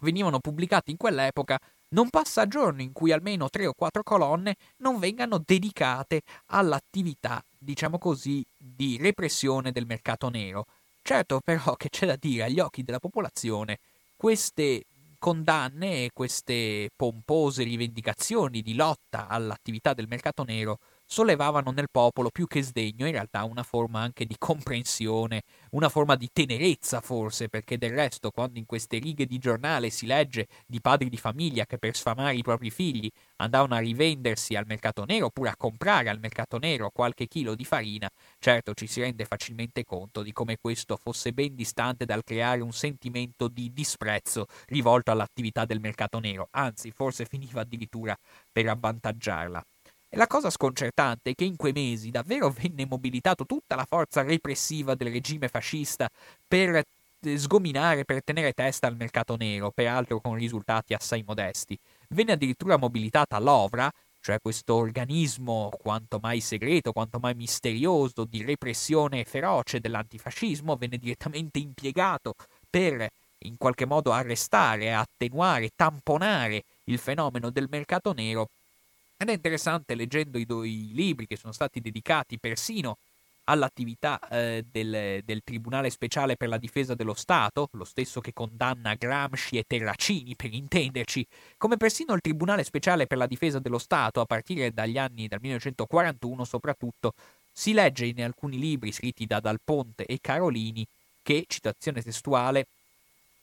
venivano pubblicati in quell'epoca, non passa giorno in cui almeno 3 o 4 colonne non vengano dedicate all'attività, diciamo così, di repressione del mercato nero. Certo però che c'è da dire, agli occhi della popolazione queste condanne e queste pompose rivendicazioni di lotta all'attività del mercato nero sollevavano nel popolo più che sdegno, in realtà una forma anche di comprensione, una forma di tenerezza forse, perché del resto quando in queste righe di giornale si legge di padri di famiglia che per sfamare i propri figli andavano a rivendersi al mercato nero oppure a comprare al mercato nero qualche chilo di farina, certo ci si rende facilmente conto di come questo fosse ben distante dal creare un sentimento di disprezzo rivolto all'attività del mercato nero, anzi forse finiva addirittura per avvantaggiarla. E la cosa sconcertante è che in quei mesi davvero venne mobilitato tutta la forza repressiva del regime fascista per sgominare, per tenere testa al mercato nero, peraltro con risultati assai modesti. Venne addirittura mobilitata l'OVRA, cioè questo organismo quanto mai segreto, quanto mai misterioso di repressione feroce dell'antifascismo, venne direttamente impiegato per in qualche modo arrestare, attenuare, tamponare il fenomeno del mercato nero. Ed è interessante, leggendo i libri che sono stati dedicati persino all'attività del Tribunale Speciale per la Difesa dello Stato, lo stesso che condanna Gramsci e Terracini per intenderci, come persino il Tribunale Speciale per la Difesa dello Stato, a partire dagli anni dal 1941 soprattutto, si legge in alcuni libri scritti da Dal Ponte e Carolini che, citazione testuale,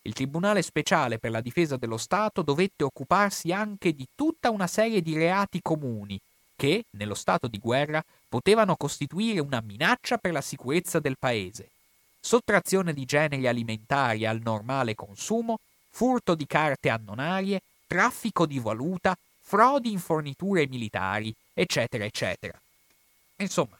il Tribunale Speciale per la Difesa dello Stato dovette occuparsi anche di tutta una serie di reati comuni che, nello stato di guerra, potevano costituire una minaccia per la sicurezza del paese. Sottrazione di generi alimentari al normale consumo, furto di carte annonarie, traffico di valuta, frodi in forniture militari, eccetera, eccetera. Insomma,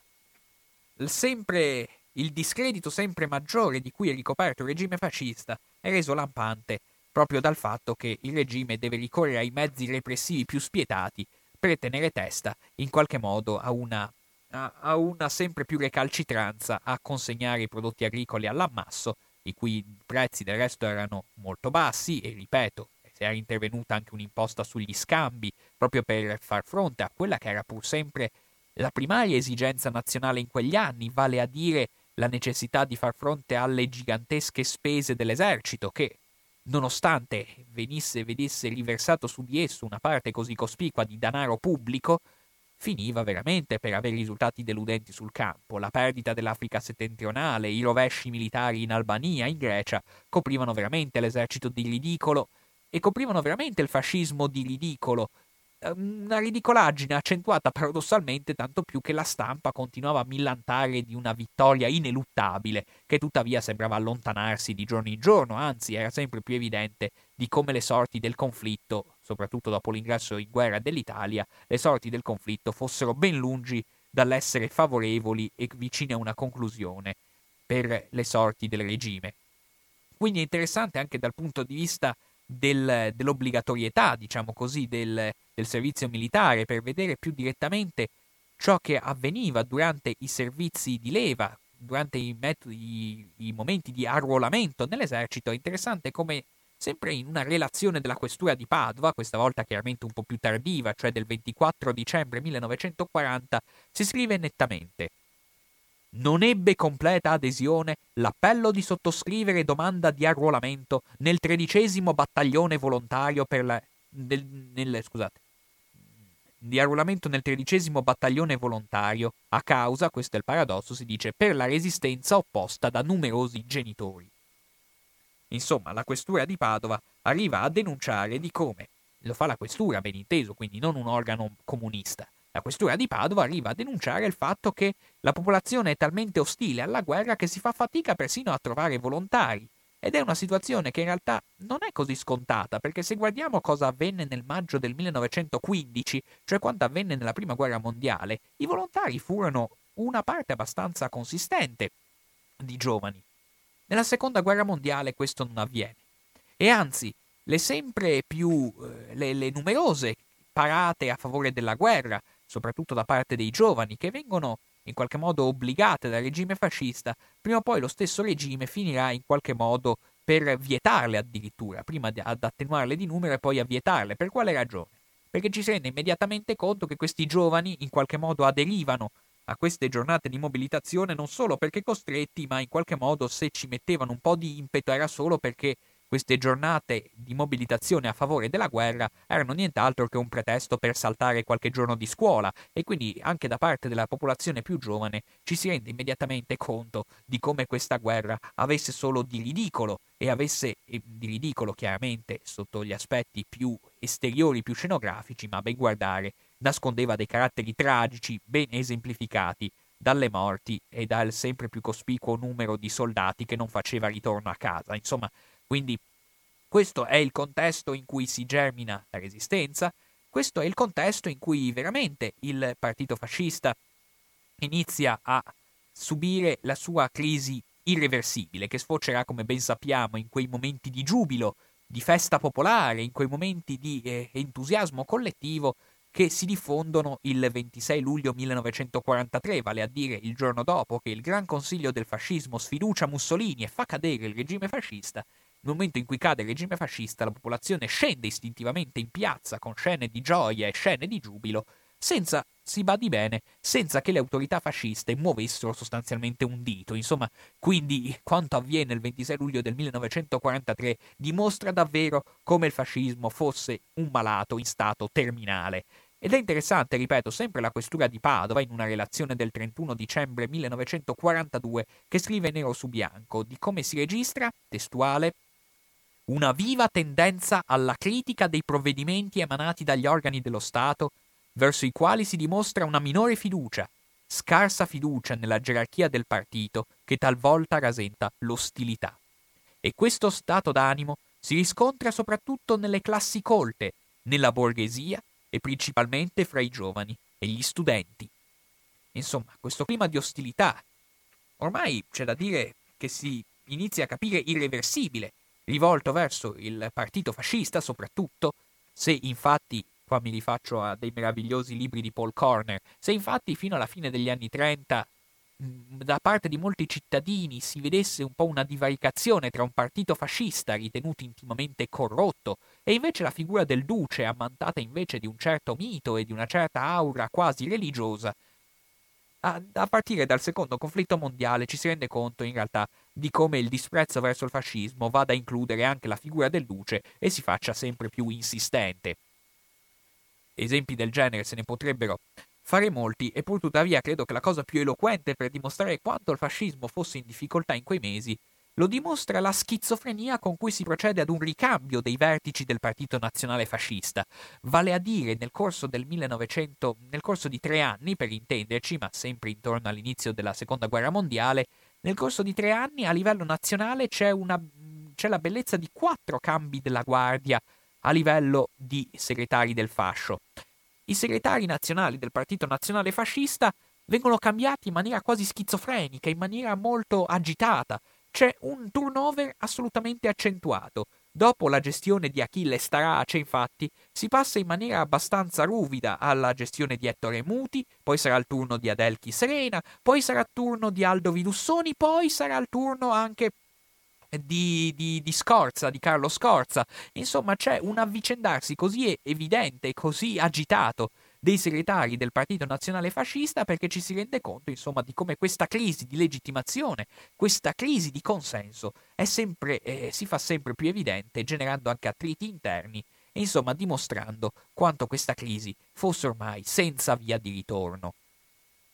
il discredito sempre maggiore di cui è ricoperto il regime fascista è reso lampante proprio dal fatto che il regime deve ricorrere ai mezzi repressivi più spietati per tenere testa in qualche modo a una sempre più recalcitranza a consegnare i prodotti agricoli all'ammasso, i cui prezzi del resto erano molto bassi, e ripeto, era intervenuta anche un'imposta sugli scambi proprio per far fronte a quella che era pur sempre la primaria esigenza nazionale in quegli anni, vale a dire la necessità di far fronte alle gigantesche spese dell'esercito che, nonostante vedesse riversato su di esso una parte così cospicua di denaro pubblico, finiva veramente per avere risultati deludenti sul campo. La perdita dell'Africa settentrionale, i rovesci militari in Albania, in Grecia, coprivano veramente l'esercito di ridicolo e coprivano veramente il fascismo di ridicolo. Una ridicolaggine accentuata paradossalmente tanto più che la stampa continuava a millantare di una vittoria ineluttabile che tuttavia sembrava allontanarsi di giorno in giorno, anzi era sempre più evidente di come le sorti del conflitto, soprattutto dopo l'ingresso in guerra dell'Italia, le sorti del conflitto fossero ben lungi dall'essere favorevoli e vicine a una conclusione per le sorti del regime. Quindi è interessante anche dal punto di vista dell'obbligatorietà, diciamo così, del servizio militare, per vedere più direttamente ciò che avveniva durante i servizi di leva, durante i momenti di arruolamento nell'esercito. È interessante come sempre in una relazione della questura di Padova, questa volta chiaramente un po' più tardiva, cioè del 24 dicembre 1940, si scrive nettamente: non ebbe completa adesione l'appello di sottoscrivere domanda di arruolamento nel 13° battaglione volontario per la di arruolamento nel 13° battaglione volontario a causa, questo è il paradosso, si dice, per la resistenza opposta da numerosi genitori. Insomma, la questura di Padova arriva a denunciare di come, lo fa la questura, ben inteso, quindi non un organo comunista. La questura di Padova arriva a denunciare il fatto che la popolazione è talmente ostile alla guerra che si fa fatica persino a trovare volontari, ed è una situazione che in realtà non è così scontata, perché se guardiamo cosa avvenne nel maggio del 1915, cioè quanto avvenne nella Prima Guerra Mondiale, i volontari furono una parte abbastanza consistente di giovani. Nella Seconda Guerra Mondiale questo non avviene, e anzi le numerose parate a favore della guerra, soprattutto da parte dei giovani, che vengono in qualche modo obbligate dal regime fascista, prima o poi lo stesso regime finirà in qualche modo per vietarle addirittura, prima ad attenuarle di numero e poi a vietarle. Per quale ragione? Perché ci si rende immediatamente conto che questi giovani in qualche modo aderivano a queste giornate di mobilitazione non solo perché costretti, ma in qualche modo, se ci mettevano un po' di impeto, era solo perché queste giornate di mobilitazione a favore della guerra erano nient'altro che un pretesto per saltare qualche giorno di scuola, e quindi anche da parte della popolazione più giovane ci si rende immediatamente conto di come questa guerra avesse solo di ridicolo, e avesse di ridicolo chiaramente sotto gli aspetti più esteriori, più scenografici, ma ben guardare nascondeva dei caratteri tragici ben esemplificati dalle morti e dal sempre più cospicuo numero di soldati che non faceva ritorno a casa. Insomma, quindi questo è il contesto in cui si germina la resistenza, questo è il contesto in cui veramente il partito fascista inizia a subire la sua crisi irreversibile, che sfocerà, come ben sappiamo, in quei momenti di giubilo, di festa popolare, in quei momenti di entusiasmo collettivo che si diffondono il 26 luglio 1943, vale a dire il giorno dopo che il Gran Consiglio del Fascismo sfiducia Mussolini e fa cadere il regime fascista. Nel momento in cui cade il regime fascista, la popolazione scende istintivamente in piazza con scene di gioia e scene di giubilo, senza, si badi bene, senza che le autorità fasciste muovessero sostanzialmente un dito. Insomma, quindi quanto avviene il 26 luglio del 1943 dimostra davvero come il fascismo fosse un malato in stato terminale. Ed è interessante, ripeto, sempre la questura di Padova, in una relazione del 31 dicembre 1942, che scrive nero su bianco di come si registra, testuale, una viva tendenza alla critica dei provvedimenti emanati dagli organi dello Stato, verso i quali si dimostra una minore fiducia, scarsa fiducia nella gerarchia del partito, che talvolta rasenta l'ostilità. E questo stato d'animo si riscontra soprattutto nelle classi colte, nella borghesia e principalmente fra i giovani e gli studenti. Insomma, questo clima di ostilità ormai c'è da dire che si inizia a capire irreversibile, rivolto verso il partito fascista soprattutto, se infatti, qua mi rifaccio a dei meravigliosi libri di Paul Corner, se infatti fino alla fine degli anni 30 da parte di molti cittadini si vedesse un po' una divaricazione tra un partito fascista ritenuto intimamente corrotto e invece la figura del duce ammantata invece di un certo mito e di una certa aura quasi religiosa, a partire dal secondo conflitto mondiale ci si rende conto in realtà di come il disprezzo verso il fascismo vada a includere anche la figura del duce e si faccia sempre più insistente. Esempi del genere se ne potrebbero fare molti, e pur tuttavia credo che la cosa più eloquente per dimostrare quanto il fascismo fosse in difficoltà in quei mesi lo dimostra la schizofrenia con cui si procede ad un ricambio dei vertici del Partito Nazionale Fascista, vale a dire nel corso di 3 anni per intenderci, ma sempre intorno all'inizio della Seconda Guerra Mondiale, nel corso di 3 anni a livello nazionale c'è la bellezza di 4 cambi della guardia a livello di segretari del fascio. I segretari nazionali del Partito Nazionale Fascista vengono cambiati in maniera quasi schizofrenica, in maniera molto agitata. C'è un turnover assolutamente accentuato. Dopo la gestione di Achille Starace, infatti, si passa in maniera abbastanza ruvida alla gestione di Ettore Muti, poi sarà il turno di Adelchi Serena, poi sarà il turno di Aldo Vidussoni, poi sarà il turno anche di Carlo Scorza. Insomma, c'è un avvicendarsi così evidente, così agitato dei segretari del Partito Nazionale Fascista, perché ci si rende conto, insomma, di come questa crisi di legittimazione, questa crisi di consenso si fa sempre più evidente, generando anche attriti interni e, insomma, dimostrando quanto questa crisi fosse ormai senza via di ritorno.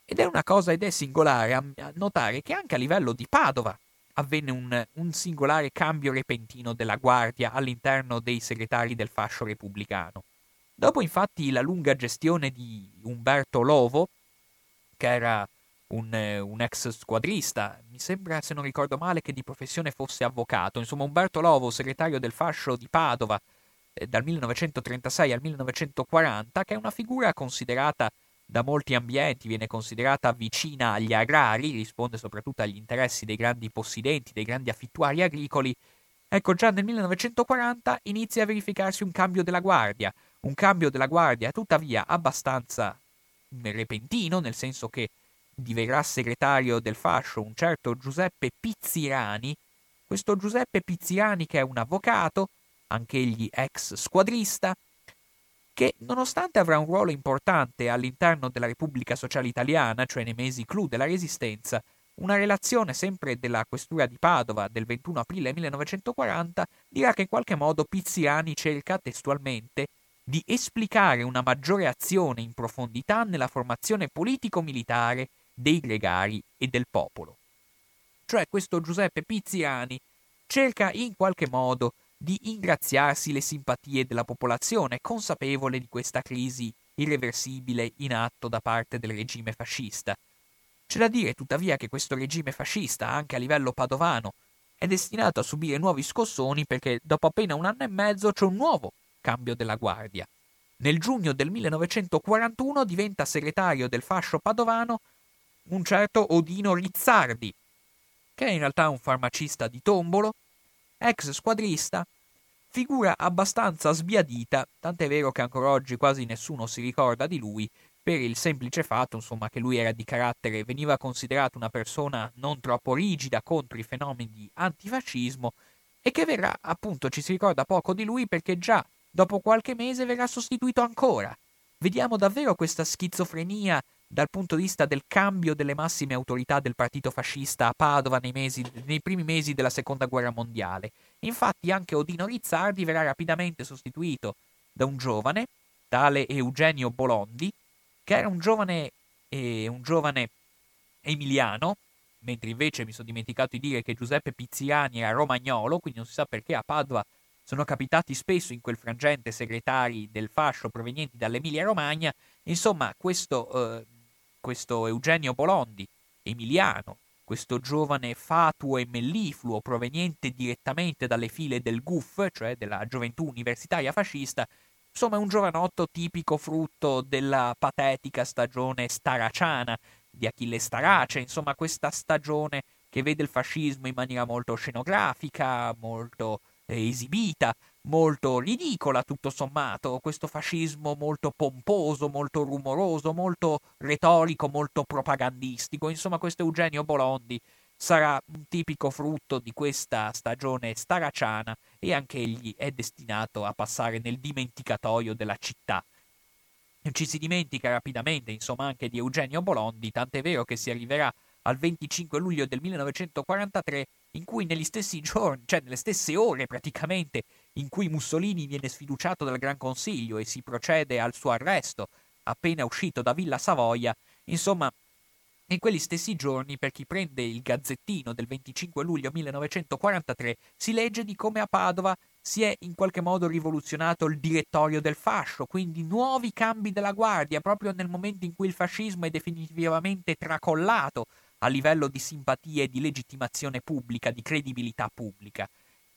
Ed è singolare a notare che anche a livello di Padova avvenne un singolare cambio repentino della guardia all'interno dei segretari del fascio repubblicano. Dopo infatti la lunga gestione di Umberto Lovo, che era un ex squadrista, mi sembra, se non ricordo male, che di professione fosse avvocato. Insomma, Umberto Lovo, segretario del fascio di Padova dal 1936 al 1940, che è una figura considerata da molti ambienti, viene considerata vicina agli agrari, risponde soprattutto agli interessi dei grandi possidenti, dei grandi affittuari agricoli. Ecco, già nel 1940 inizia a verificarsi un cambio della guardia tuttavia abbastanza repentino, nel senso che diverrà segretario del fascio un certo Giuseppe Pizzirani. Questo Giuseppe Pizzirani, che è un avvocato, anch'egli ex squadrista, che nonostante avrà un ruolo importante all'interno della Repubblica Sociale Italiana, cioè nei mesi clou della Resistenza, una relazione sempre della questura di Padova del 21 aprile 1940 dirà che in qualche modo Pizzirani cerca, testualmente, di esplicare una maggiore azione in profondità nella formazione politico-militare dei gregari e del popolo. Cioè questo Giuseppe Pizzirani cerca in qualche modo di ingraziarsi le simpatie della popolazione, consapevole di questa crisi irreversibile in atto da parte del regime fascista. C'è da dire tuttavia che questo regime fascista, anche a livello padovano, è destinato a subire nuovi scossoni, perché dopo appena 1 anno e mezzo c'è un nuovo cambio della guardia. Nel giugno del 1941 diventa segretario del fascio padovano un certo Odino Rizzardi, che è in realtà un farmacista di Tombolo, ex squadrista, figura abbastanza sbiadita, tant'è vero che ancora oggi quasi nessuno si ricorda di lui, per il semplice fatto, insomma, che lui era di carattere, veniva considerato una persona non troppo rigida contro i fenomeni di antifascismo, e che verrà, appunto, ci si ricorda poco di lui perché già dopo qualche mese verrà sostituito ancora. Vediamo davvero questa schizofrenia dal punto di vista del cambio delle massime autorità del partito fascista a Padova nei primi mesi della Seconda Guerra Mondiale. Infatti anche Odino Rizzardi verrà rapidamente sostituito da un giovane, tale Eugenio Bolondi, che era un giovane emiliano, mentre invece mi sono dimenticato di dire che Giuseppe Pizzirani era romagnolo, quindi non si sa perché a Padova sono capitati spesso in quel frangente segretari del fascio provenienti dall'Emilia-Romagna. Insomma, questo Eugenio Bolondi, emiliano, Questo giovane fatuo e mellifluo, proveniente direttamente dalle file del GUF, cioè della Gioventù Universitaria Fascista, insomma è un giovanotto tipico frutto della patetica stagione staraciana di Achille Starace, insomma questa stagione che vede il fascismo in maniera molto scenografica, molto esibita, molto ridicola tutto sommato, questo fascismo molto pomposo, molto rumoroso, molto retorico, molto propagandistico. Insomma questo Eugenio Bolondi sarà un tipico frutto di questa stagione staraciana e anche egli è destinato a passare nel dimenticatoio della città. Ci si dimentica rapidamente insomma anche di Eugenio Bolondi, tant'è vero che si arriverà al 25 luglio del 1943, in cui negli stessi giorni, cioè nelle stesse ore praticamente, in cui Mussolini viene sfiduciato dal Gran Consiglio e si procede al suo arresto appena uscito da Villa Savoia, insomma in quegli stessi giorni, per chi prende il Gazzettino del 25 luglio 1943, si legge di come a Padova si è in qualche modo rivoluzionato il direttorio del fascio, quindi nuovi cambi della guardia proprio nel momento in cui il fascismo è definitivamente tracollato a livello di simpatie, di legittimazione pubblica, di credibilità pubblica.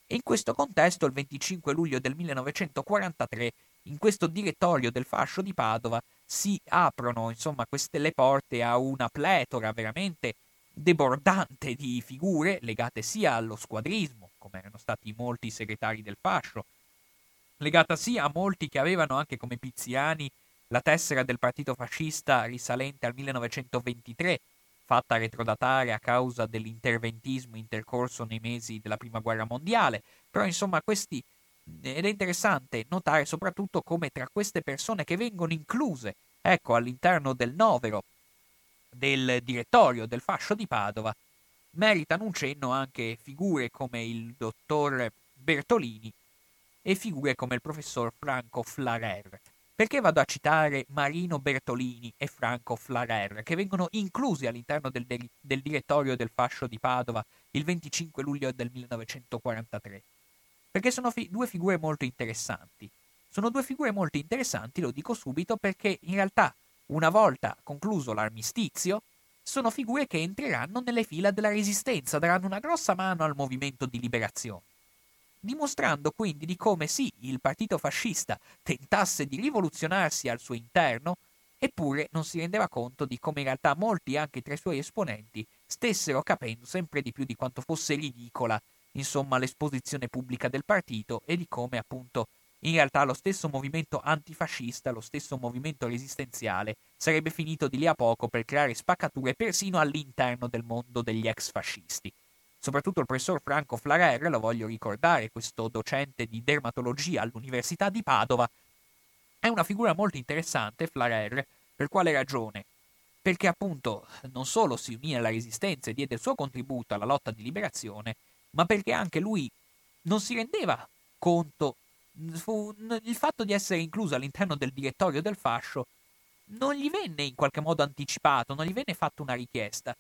E in questo contesto, il 25 luglio del 1943, in questo direttorio del fascio di Padova, si aprono insomma queste le porte a una pletora veramente debordante di figure legate sia allo squadrismo, come erano stati molti segretari del fascio, legata sia a molti che avevano anche come Pizzirani la tessera del partito fascista risalente al 1923, fatta retrodatare a causa dell'interventismo intercorso nei mesi della Prima Guerra Mondiale, però insomma questi, ed è interessante notare soprattutto come tra queste persone che vengono incluse, ecco, all'interno del novero del direttorio del fascio di Padova, meritano un cenno anche figure come il dottor Bertolini e figure come il professor Franco Flarer. Perché vado a citare Marino Bertolini e Franco Flarer, che vengono inclusi all'interno del direttorio del fascio di Padova il 25 luglio del 1943? Perché sono due figure molto interessanti. Sono due figure molto interessanti, lo dico subito, perché in realtà, una volta concluso l'armistizio, sono figure che entreranno nelle fila della Resistenza, daranno una grossa mano al movimento di liberazione, dimostrando quindi di come sì, il partito fascista tentasse di rivoluzionarsi al suo interno, eppure non si rendeva conto di come in realtà molti anche tra i suoi esponenti stessero capendo sempre di più di quanto fosse ridicola, insomma, l'esposizione pubblica del partito e di come appunto in realtà lo stesso movimento antifascista, lo stesso movimento resistenziale sarebbe finito di lì a poco per creare spaccature persino all'interno del mondo degli ex fascisti. Soprattutto il professor Franco Flarer, lo voglio ricordare, questo docente di dermatologia all'Università di Padova, è una figura molto interessante, Flarer, per quale ragione? Perché appunto non solo si unì alla Resistenza e diede il suo contributo alla lotta di liberazione, ma perché anche lui non si rendeva conto, il fatto di essere incluso all'interno del direttorio del fascio non gli venne in qualche modo anticipato, non gli venne fatta una richiesta.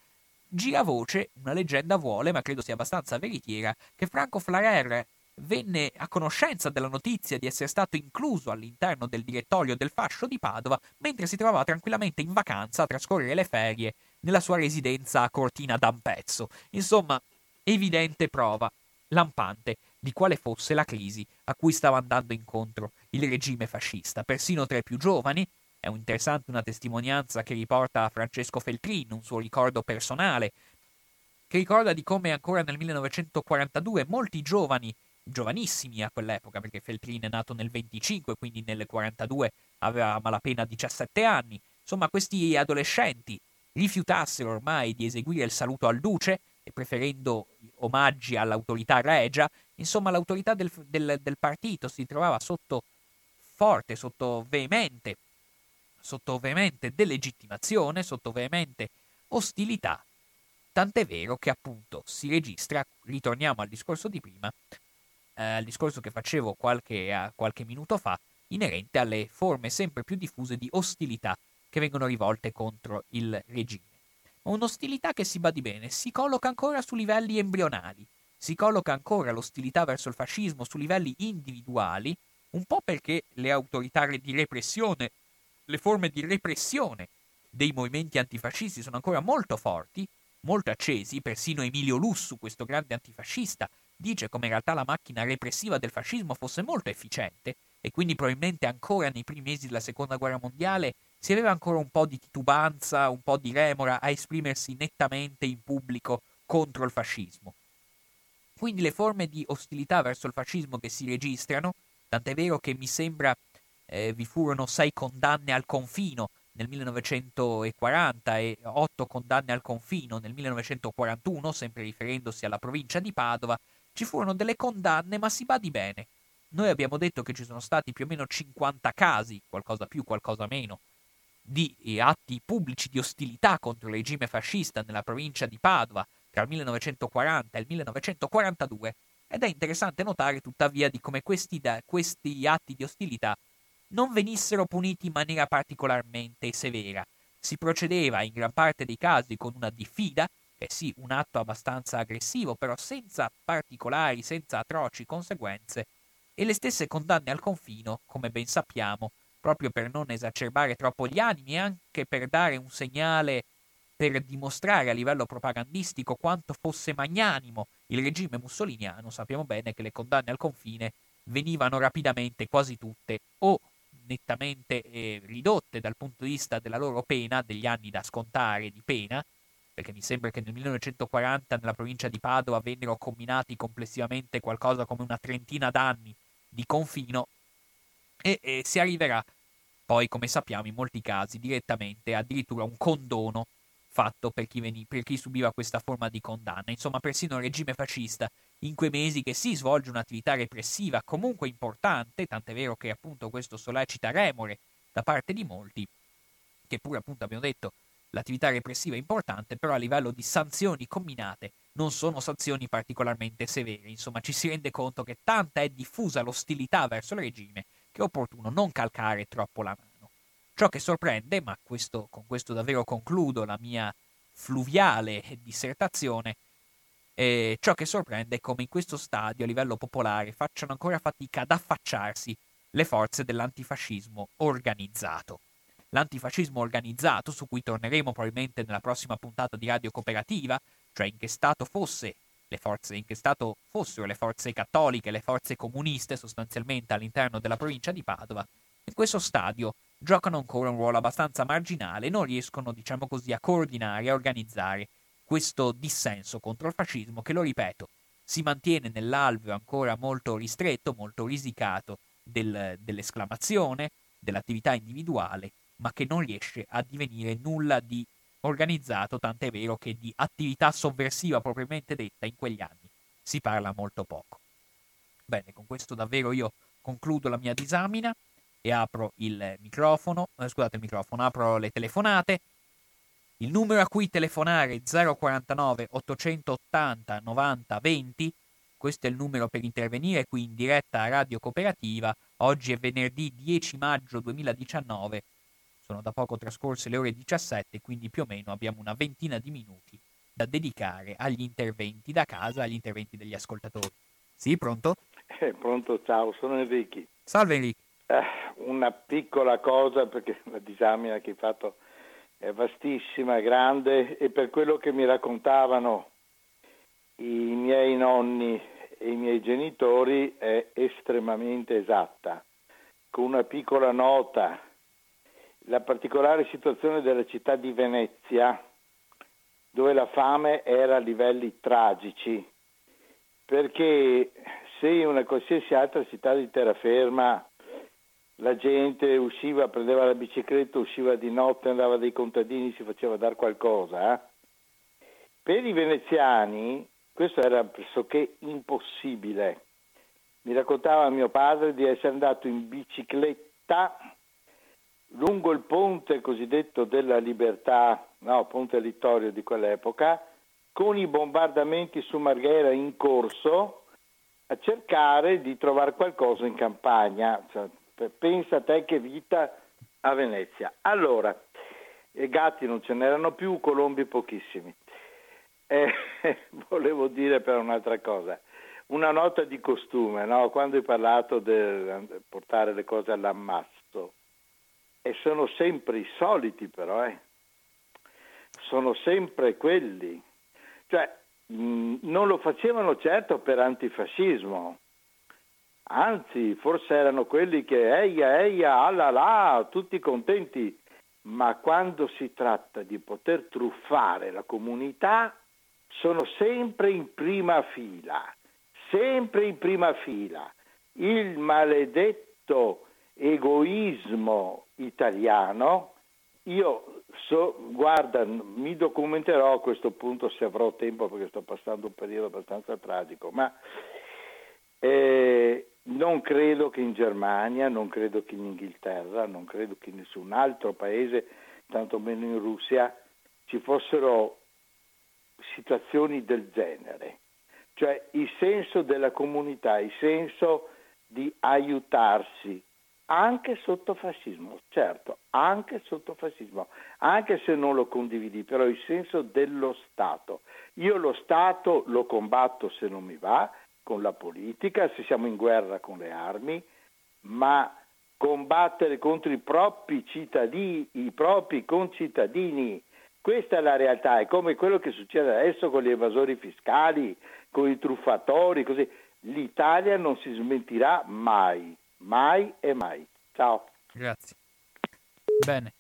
Giravoce, una leggenda vuole, ma credo sia abbastanza veritiera, che Franco Flarer venne a conoscenza della notizia di essere stato incluso all'interno del direttorio del fascio di Padova mentre si trovava tranquillamente in vacanza a trascorrere le ferie nella sua residenza a Cortina d'Ampezzo. Insomma, evidente prova, lampante, di quale fosse la crisi a cui stava andando incontro il regime fascista, persino tra i più giovani. È interessante una testimonianza che riporta a Francesco Feltrin, un suo ricordo personale, che ricorda di come ancora nel 1942 molti giovani, giovanissimi a quell'epoca, perché Feltrin è nato nel 25, quindi nel 42 aveva a malapena 17 anni, insomma questi adolescenti rifiutassero ormai di eseguire il saluto al duce, e preferendo omaggi all'autorità regia, insomma l'autorità del partito si trovava sotto veemente delegittimazione, sotto veemente ostilità, tant'è vero che appunto si registra, ritorniamo al discorso di prima, al discorso che facevo qualche minuto fa, inerente alle forme sempre più diffuse di ostilità che vengono rivolte contro il regime. Un'ostilità che, si badi bene, si colloca ancora su livelli embrionali, si colloca ancora l'ostilità verso il fascismo su livelli individuali, un po' perché le autorità di repressione, le forme di repressione dei movimenti antifascisti sono ancora molto forti, molto accesi, persino Emilio Lussu, questo grande antifascista, dice come in realtà la macchina repressiva del fascismo fosse molto efficiente e quindi probabilmente ancora nei primi mesi della Seconda Guerra Mondiale si aveva ancora un po' di titubanza, un po' di remora a esprimersi nettamente in pubblico contro il fascismo. Quindi le forme di ostilità verso il fascismo che si registrano, tant'è vero che mi sembra vi furono 6 condanne al confino nel 1940 e 8 condanne al confino nel 1941, sempre riferendosi alla provincia di Padova, ci furono delle condanne, ma si badi bene. Noi abbiamo detto che ci sono stati più o meno 50 casi, qualcosa più, qualcosa meno, di atti pubblici di ostilità contro il regime fascista nella provincia di Padova tra il 1940 e il 1942, ed è interessante notare tuttavia di come questi atti di ostilità non venissero puniti in maniera particolarmente severa. Si procedeva in gran parte dei casi con una diffida, che sì, un atto abbastanza aggressivo, però senza particolari, senza atroci conseguenze, e le stesse condanne al confino, come ben sappiamo, proprio per non esacerbare troppo gli animi e anche per dare un segnale, per dimostrare a livello propagandistico quanto fosse magnanimo il regime mussoliniano. Sappiamo bene che le condanne al confine venivano rapidamente quasi tutte o nettamente ridotte dal punto di vista della loro pena, degli anni da scontare di pena, perché mi sembra che nel 1940 nella provincia di Padova vennero comminati complessivamente qualcosa come una 30 d'anni di confino, e si arriverà poi, come sappiamo, in molti casi direttamente addirittura un condono fatto per chi subiva questa forma di condanna. Insomma, persino il regime fascista in quei mesi che si svolge un'attività repressiva comunque importante, tant'è vero che appunto questo sollecita remore da parte di molti, che pure appunto abbiamo detto l'attività repressiva è importante, però a livello di sanzioni comminate non sono sanzioni particolarmente severe. Insomma, ci si rende conto che tanta è diffusa l'ostilità verso il regime che è opportuno non calcare troppo la mano. Ciò che sorprende, ma con questo davvero concludo la mia fluviale dissertazione, ciò che sorprende è come in questo stadio a livello popolare facciano ancora fatica ad affacciarsi le forze dell'antifascismo organizzato. L'antifascismo organizzato, su cui torneremo probabilmente nella prossima puntata di Radio Cooperativa, cioè in che stato fossero le forze cattoliche, le forze comuniste sostanzialmente all'interno della provincia di Padova, in questo stadio giocano ancora un ruolo abbastanza marginale, non riescono, diciamo così, a coordinare, a organizzare questo dissenso contro il fascismo che, lo ripeto, si mantiene nell'alveo ancora molto ristretto, molto risicato dell'esclamazione, dell'attività individuale, ma che non riesce a divenire nulla di organizzato, tant'è vero che di attività sovversiva propriamente detta in quegli anni si parla molto poco. Bene, con questo davvero io concludo la mia disamina e apro apro le telefonate. Il numero a cui telefonare è 049 880 90 20, questo è il numero per intervenire qui in diretta a Radio Cooperativa. Oggi è venerdì 10 maggio 2019. Sono da poco trascorse le ore 17, quindi più o meno abbiamo una ventina di minuti da dedicare agli interventi da casa, agli interventi degli ascoltatori. Sì, pronto? Pronto, ciao, sono Enrico. Salve Enrico. Una piccola cosa, perché la disamina che hai fatto è vastissima, grande, e per quello che mi raccontavano i miei nonni e i miei genitori è estremamente esatta, con una piccola nota. La particolare situazione della città di Venezia, dove la fame era a livelli tragici, perché se in una qualsiasi altra città di terraferma la gente usciva, prendeva la bicicletta, usciva di notte, andava dai contadini, si faceva dar qualcosa, per i veneziani questo era pressoché impossibile. Mi raccontava mio padre di essere andato in bicicletta lungo il ponte cosiddetto della Libertà, Ponte Littorio di quell'epoca, con i bombardamenti su Marghera in corso, a cercare di trovare qualcosa in campagna. Cioè, pensa te che vita a Venezia. Allora, gatti non ce n'erano più, colombi pochissimi. Volevo dire però un'altra cosa, una nota di costume, quando hai parlato del portare le cose all'ammasso. E sono sempre i soliti però, sono sempre quelli, Non lo facevano certo per antifascismo, anzi forse erano quelli che eia, alla là, tutti contenti, ma quando si tratta di poter truffare la comunità sono sempre in prima fila, il maledetto egoismo italiano. Guarda, mi documenterò a questo punto se avrò tempo, perché sto passando un periodo abbastanza tragico, ma non credo che in Germania, non credo che in Inghilterra, non credo che in nessun altro paese, tantomeno in Russia, ci fossero situazioni del genere. Cioè il senso della comunità, il senso di aiutarsi, anche sotto fascismo, anche se non lo condividi, però il senso dello Stato. Io lo Stato lo combatto, se non mi va, con la politica, se siamo in guerra con le armi, ma combattere contro i propri cittadini, i propri concittadini, questa è la realtà, è come quello che succede adesso con gli evasori fiscali, con i truffatori, così. L'Italia non si smentirà mai. Ciao. Grazie. Bene,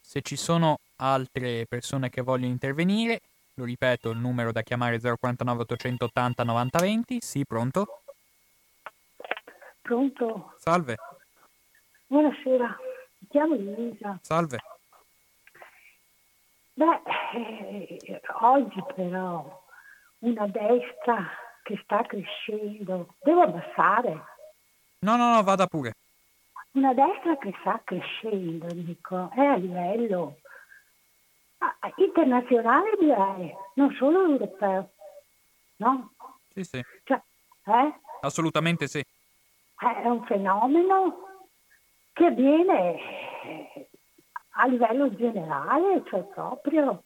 se ci sono altre persone che vogliono intervenire, lo ripeto, il numero da chiamare è 049 880 9020. Sì, pronto? Pronto. Salve. Buonasera, mi chiamo Luisa. Salve. Oggi però una destra che sta crescendo, devo abbassare? No, vada pure. Una destra che sta crescendo, dico, è a livello internazionale, direi, non solo europeo, no? Sì. Cioè, assolutamente sì. È un fenomeno che avviene a livello generale, cioè proprio,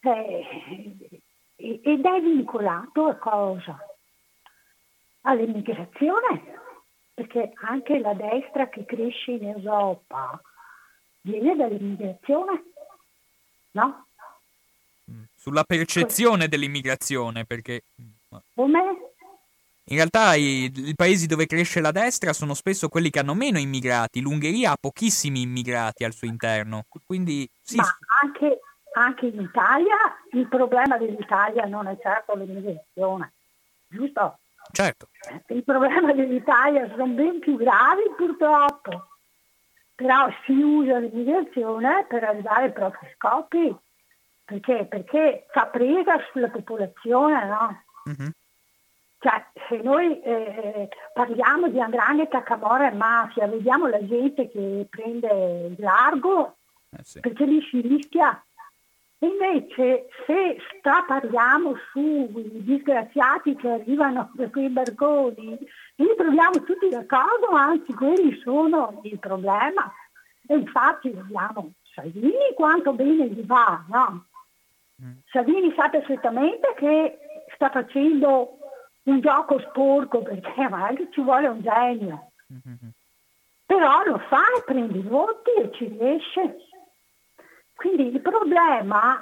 ed è vincolato a cosa? All'immigrazione. Perché anche la destra che cresce in Europa viene dall'immigrazione, no? Sulla percezione dell'immigrazione, perché... Come? In realtà i paesi dove cresce la destra sono spesso quelli che hanno meno immigrati. L'Ungheria ha pochissimi immigrati al suo interno, quindi... Sì. Ma anche in Italia il problema dell'Italia non è certo l'immigrazione, giusto? Certo. I problemi dell'Italia sono ben più gravi, purtroppo, però si usa l'immigrazione per arrivare ai propri scopi, perché fa presa sulla popolazione, no? Mm-hmm. Cioè, se noi parliamo di 'ndrangheta, camorra e mafia, vediamo la gente che prende il largo, sì, perché lì si rischia. Invece se parliamo sui disgraziati che arrivano da quei barconi, li troviamo tutti d'accordo, anzi quelli sono il problema. E infatti vediamo Salvini quanto bene gli va, no? Salvini sa perfettamente che sta facendo un gioco sporco, perché magari ci vuole un genio. Mm-hmm. Però lo fa, prende i voti e ci riesce. Quindi il problema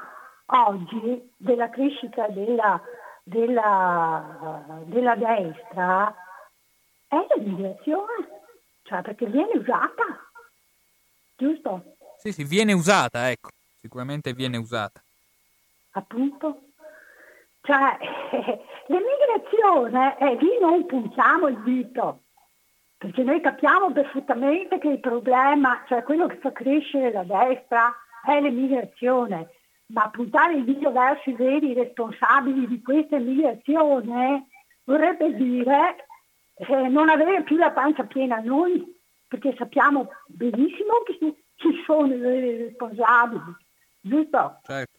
oggi della crescita della destra è l'immigrazione, cioè perché viene usata, giusto? Sì, viene usata, ecco, sicuramente viene usata. Appunto. Cioè, l'immigrazione, lì non puntiamo il dito, perché noi capiamo perfettamente che il problema, cioè quello che fa crescere la destra, è l'emigrazione, ma puntare il dito verso i veri responsabili di questa emigrazione vorrebbe dire non avere più la pancia piena noi, perché sappiamo benissimo che ci sono i veri responsabili, giusto? Certo.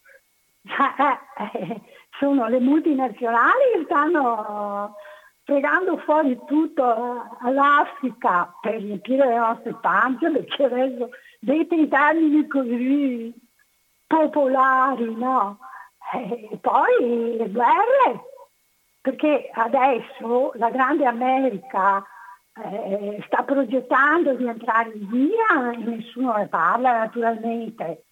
Sono le multinazionali che stanno fregando fuori tutto all'Africa per riempire le nostre panze, perché adesso, detto in termini così popolari, no? E poi le guerre, perché adesso la grande America sta progettando di entrare in Siria, nessuno ne parla naturalmente.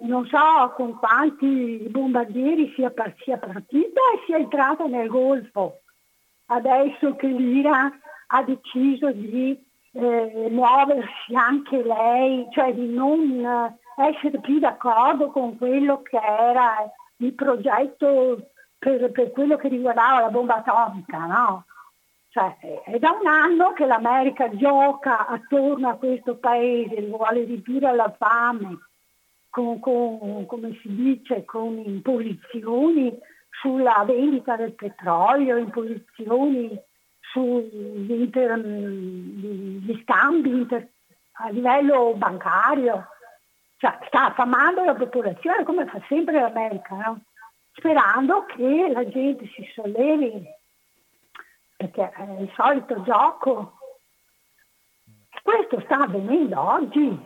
non so con quanti bombardieri sia partita e sia entrata nel Golfo. Adesso che l'Iran ha deciso di muoversi anche lei, cioè di non essere più d'accordo con quello che era il progetto per quello che riguardava la bomba atomica, no? Cioè, è da un anno che l'America gioca attorno a questo paese, lo vuole ridurre alla fame, con come si dice, con imposizioni sulla vendita del petrolio, imposizioni sugli scambi a livello bancario. Cioè, sta affamando la popolazione come fa sempre l'America, no? Sperando che la gente si sollevi, perché è il solito gioco. Questo sta avvenendo oggi.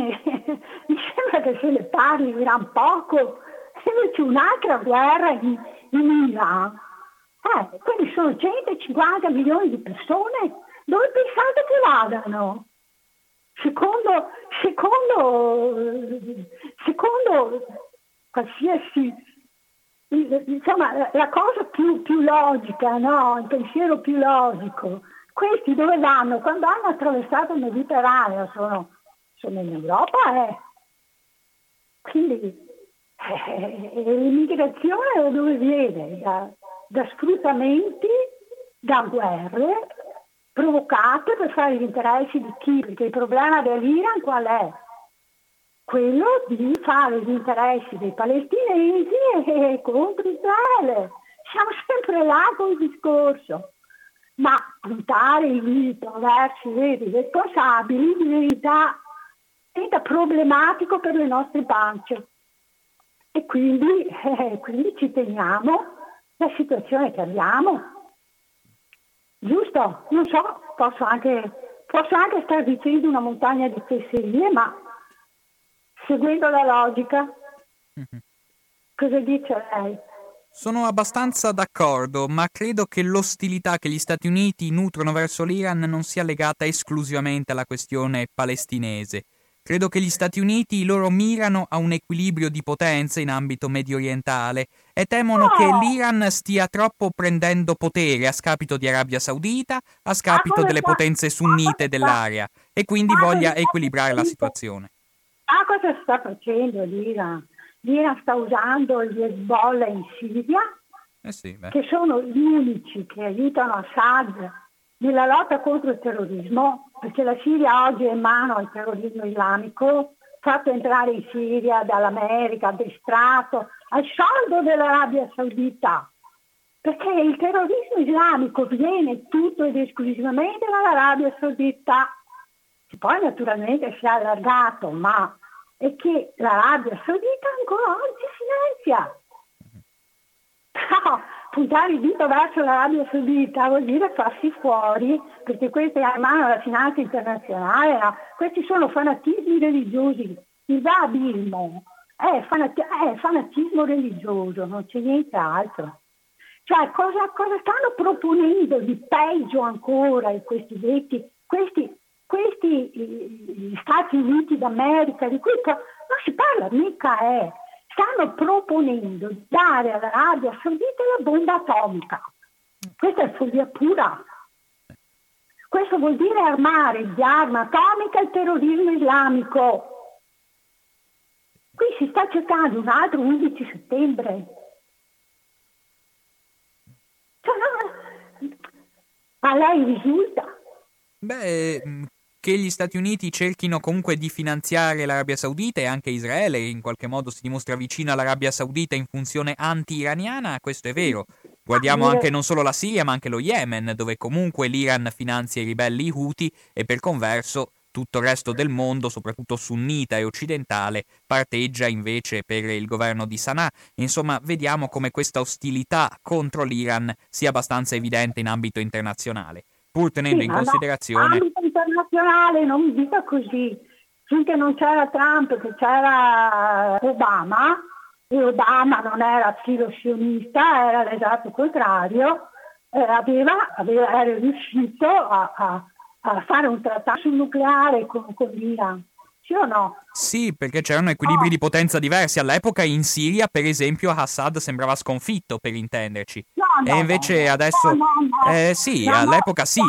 Mi sembra che se ne parli gran poco. Se non c'è un'altra guerra in Iran, quelli sono 150 milioni di persone, dove pensate che vadano? Secondo qualsiasi, insomma, la cosa più logica, no? Il pensiero più logico, questi dove vanno? Quando hanno attraversato il Mediterraneo sono in Europa, quindi l'immigrazione da dove viene? Da sfruttamenti, da guerre provocate per fare gli interessi di chi? Perché il problema dell'Iran qual è? Quello di fare gli interessi dei palestinesi e contro Israele. Siamo sempre là con il discorso. Ma puntare il dito verso i responsabili diventa problematico per le nostre pance. E quindi ci teniamo la situazione che abbiamo. Giusto? Non so, posso anche star dicendo una montagna di fesserie, ma seguendo la logica, cosa dice lei? Sono abbastanza d'accordo, ma credo che l'ostilità che gli Stati Uniti nutrono verso l'Iran non sia legata esclusivamente alla questione palestinese. Credo che gli Stati Uniti loro mirano a un equilibrio di potenze in ambito mediorientale e temono che l'Iran stia troppo prendendo potere a scapito di Arabia Saudita, a scapito delle potenze sunnite dell'area, e quindi voglia equilibrare la situazione. Ma cosa sta facendo l'Iran? L'Iran sta usando gli Hezbollah in Siria, che sono gli unici che aiutano Assad nella lotta contro il terrorismo, perché la Siria oggi è in mano al terrorismo islamico, fatto entrare in Siria dall'America, addestrato al soldo dell'Arabia Saudita, perché il terrorismo islamico viene tutto ed esclusivamente dall'Arabia Saudita, che poi naturalmente si è allargato, ma è che l'Arabia Saudita ancora oggi finanzia. No, puntare il dito verso l'Arabia Saudita vuol dire farsi fuori, perché questa è in mano alla finanza internazionale, no? Questi sono fanatismi religiosi. Il wahabismo è fanatismo religioso, non c'è niente altro. Cioè, cosa stanno proponendo di peggio ancora in questi detti? Questi gli Stati Uniti d'America, di cui non si parla mica, stanno proponendo di dare all'Arabia Saudita la bomba atomica. Questa è follia pura. Questo vuol dire armare di arma atomica il terrorismo islamico. Qui si sta cercando un altro 11 settembre. Cioè, a lei risulta? Che gli Stati Uniti cerchino comunque di finanziare l'Arabia Saudita e anche Israele, in qualche modo si dimostra vicino all'Arabia Saudita in funzione anti-iraniana, questo è vero. Guardiamo anche non solo la Siria ma anche lo Yemen, dove comunque l'Iran finanzia i ribelli Houthi e per converso tutto il resto del mondo, soprattutto sunnita e occidentale, parteggia invece per il governo di Sana'a. Insomma, vediamo come questa ostilità contro l'Iran sia abbastanza evidente in ambito internazionale, pur tenendo in considerazione l'ambito internazionale. Non mi dica così, finché non c'era Trump, che c'era Obama, e Obama non era filo-sionista, era l'esatto contrario, era riuscito a fare un trattato sul nucleare con l'Iran. sì o no? Sì, perché c'erano equilibri di potenza diversi. All'epoca in Siria, per esempio, Assad sembrava sconfitto, per intenderci. No, adesso. All'epoca sì.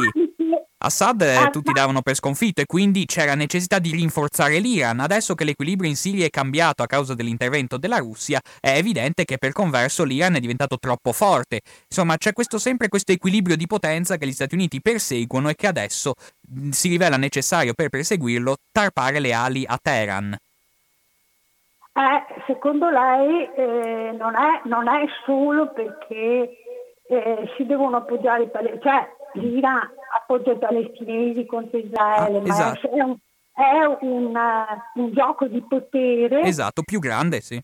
Assad tutti davano per sconfitto e quindi c'era necessità di rinforzare l'Iran. Adesso che l'equilibrio in Siria è cambiato a causa dell'intervento della Russia, è evidente che per converso l'Iran è diventato troppo forte. Insomma, c'è sempre questo equilibrio di potenza che gli Stati Uniti perseguono e che adesso si rivela necessario per perseguirlo tarpare le ali a Teheran. Secondo lei non è solo perché si devono appoggiare i palestinesi, cioè l'Iran appoggia i palestinesi contro Israele, esatto. Ma è un gioco di potere, esatto, più grande, sì,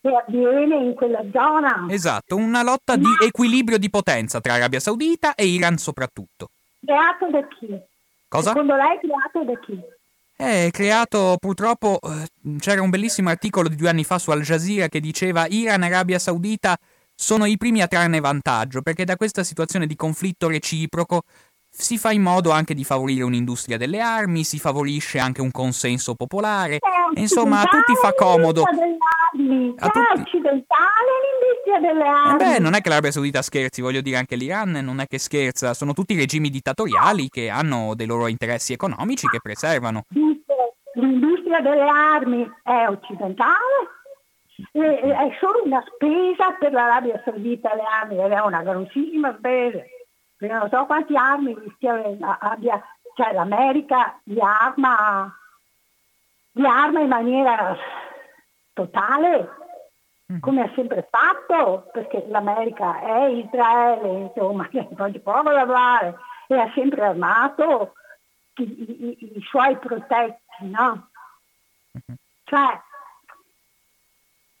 che avviene in quella zona, esatto, una lotta di equilibrio di potenza tra Arabia Saudita e Iran soprattutto. Creato da chi? Cosa? Secondo lei creato da chi? Creato purtroppo, c'era un bellissimo articolo di 2 anni fa su Al Jazeera che diceva Iran e Arabia Saudita sono i primi a trarne vantaggio perché da questa situazione di conflitto reciproco si fa in modo anche di favorire un'industria delle armi, si favorisce anche un consenso popolare, insomma a tutti fa comodo. È occidentale l'industria delle armi. Non è che l'Arabia Saudita scherzi, voglio dire anche l'Iran non è che scherza, sono tutti regimi dittatoriali che hanno dei loro interessi economici che preservano. L'industria delle armi è occidentale? È solo una spesa per l'Arabia Saudita le armi, è una grossissima spesa, perché non so quanti armi abbia, cioè l'America li arma in maniera totale, come ha sempre fatto, perché l'America è Israele, insomma, non ci può lavorare, e ha sempre armato i suoi protetti, no? Cioè,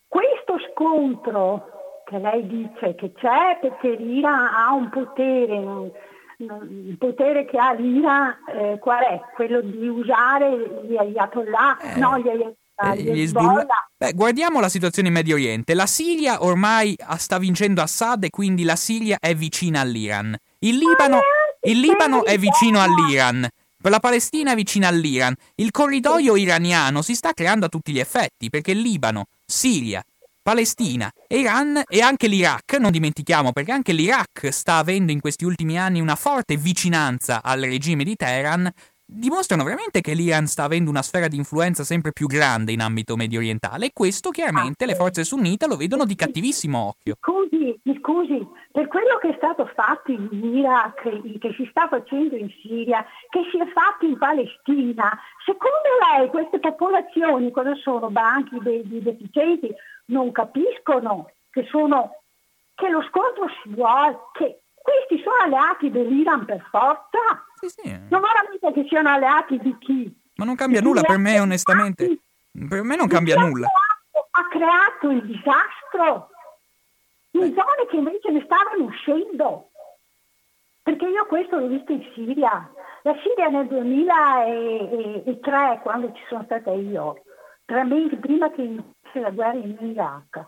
questo scontro che lei dice che c'è perché l'Iran ha un potere, il potere che ha l'Iran qual è? Quello di usare gli ayatollah, gli Hezbollah. Guardiamo la situazione in Medio Oriente. La Siria ormai sta vincendo Assad e quindi la Siria è vicina all'Iran. Il Libano è vicino all'Iran. Per la Palestina è vicina all'Iran. Il corridoio iraniano si sta creando a tutti gli effetti perché il Libano, Siria, Palestina, Iran e anche l'Iraq, non dimentichiamo perché anche l'Iraq sta avendo in questi ultimi anni una forte vicinanza al regime di Teheran, dimostrano veramente che l'Iran sta avendo una sfera di influenza sempre più grande in ambito mediorientale e questo chiaramente le forze sunnite lo vedono di cattivissimo occhio. Mi scusi, per quello che è stato fatto in Iraq, che si sta facendo in Siria, che si è fatto in Palestina, secondo lei queste popolazioni cosa sono? Banchi dei deficienti? Non capiscono che lo scontro si vuole, che questi sono alleati dell'Iran per forza? Sì. Non veramente che siano alleati di chi? Ma non cambia nulla per me, onestamente. Per me non cambia nulla. Ha creato il disastro in zone che invece ne stavano uscendo. Perché io questo l'ho visto in Siria. La Siria nel 2003, quando ci sono stata io, 3 mesi prima che iniziasse la guerra in Iraq,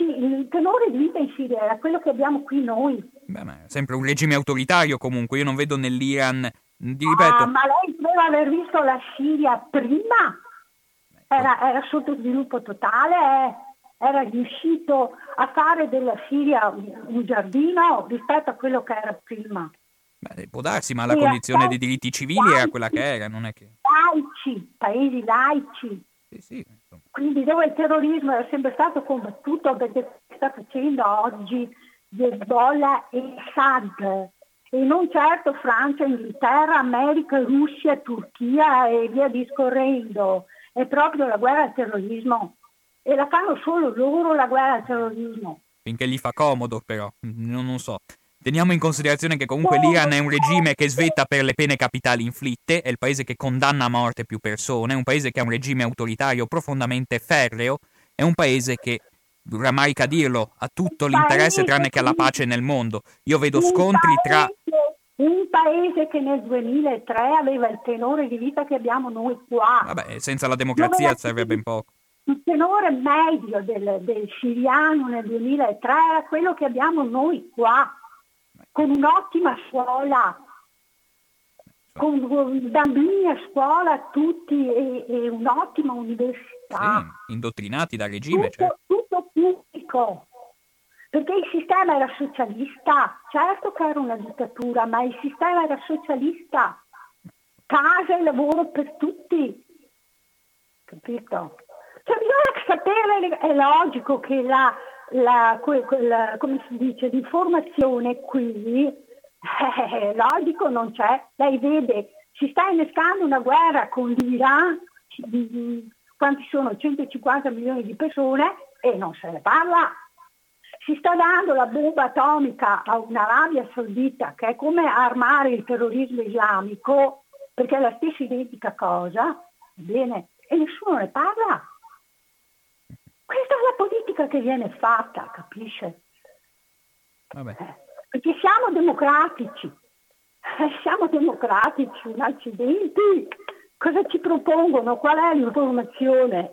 il tenore di vita in Siria era quello che abbiamo qui noi. Ma è sempre un regime autoritario comunque, io non vedo nell'Iran, ti ripeto. Ma lei doveva aver visto la Siria prima, era sottosviluppo totale, era riuscito a fare della Siria un giardino rispetto a quello che era prima. Può darsi, ma la condizione dei diritti civili laici, era quella che era, non è che... Laici, paesi laici. Sì, quindi dove il terrorismo era sempre stato combattuto perché sta facendo oggi Hezbollah e Assad e non certo Francia, Inghilterra, America, Russia, Turchia e via discorrendo, è proprio la guerra al terrorismo e la fanno solo loro la guerra al terrorismo finché gli fa comodo, però non so. Teniamo in considerazione che comunque l'Iran è un regime che svetta per le pene capitali inflitte, è il paese che condanna a morte più persone, è un paese che ha un regime autoritario profondamente ferreo, è un paese che, rammarica dirlo, ha tutto l'interesse tranne che alla pace nel mondo. Io vedo scontri tra... Un paese che nel 2003 aveva il tenore di vita che abbiamo noi qua. Senza la democrazia serve ben poco. Il tenore medio del siriano nel 2003 era quello che abbiamo noi qua. Con un'ottima scuola, con bambini a scuola tutti e un'ottima università. Sì, indottrinati dal regime. Tutto pubblico, perché il sistema era socialista. Certo che era una dittatura, ma il sistema era socialista. Casa e lavoro per tutti, capito? Cioè bisogna sapere, è logico che la come si dice, l'informazione qui... logico non c'è. Lei vede, si sta innescando una guerra con l'Iran, quanti sono? 150 milioni di persone, e non se ne parla. Si sta dando la bomba atomica a un'Arabia Saudita, che è come armare il terrorismo islamico, perché è la stessa identica cosa, bene, e nessuno ne parla. Questa è la politica che viene fatta, capisce? Vabbè. Perché siamo democratici, accidenti, cosa ci propongono? Qual è l'informazione?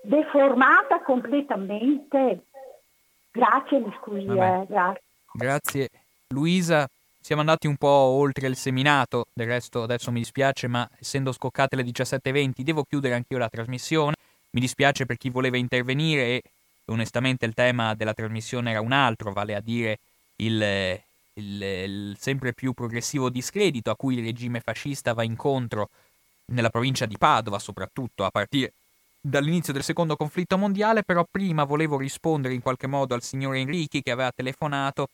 Deformata completamente. Grazie, mi scusi. Grazie. Luisa, siamo andati un po' oltre il seminato, del resto adesso mi dispiace, ma essendo scoccate le 17:20 devo chiudere anch'io la trasmissione. Mi dispiace per chi voleva intervenire e onestamente il tema della trasmissione era un altro, vale a dire il sempre più progressivo discredito a cui il regime fascista va incontro nella provincia di Padova, soprattutto a partire dall'inizio del secondo conflitto mondiale. Però prima volevo rispondere in qualche modo al signor Enrichi che aveva telefonato.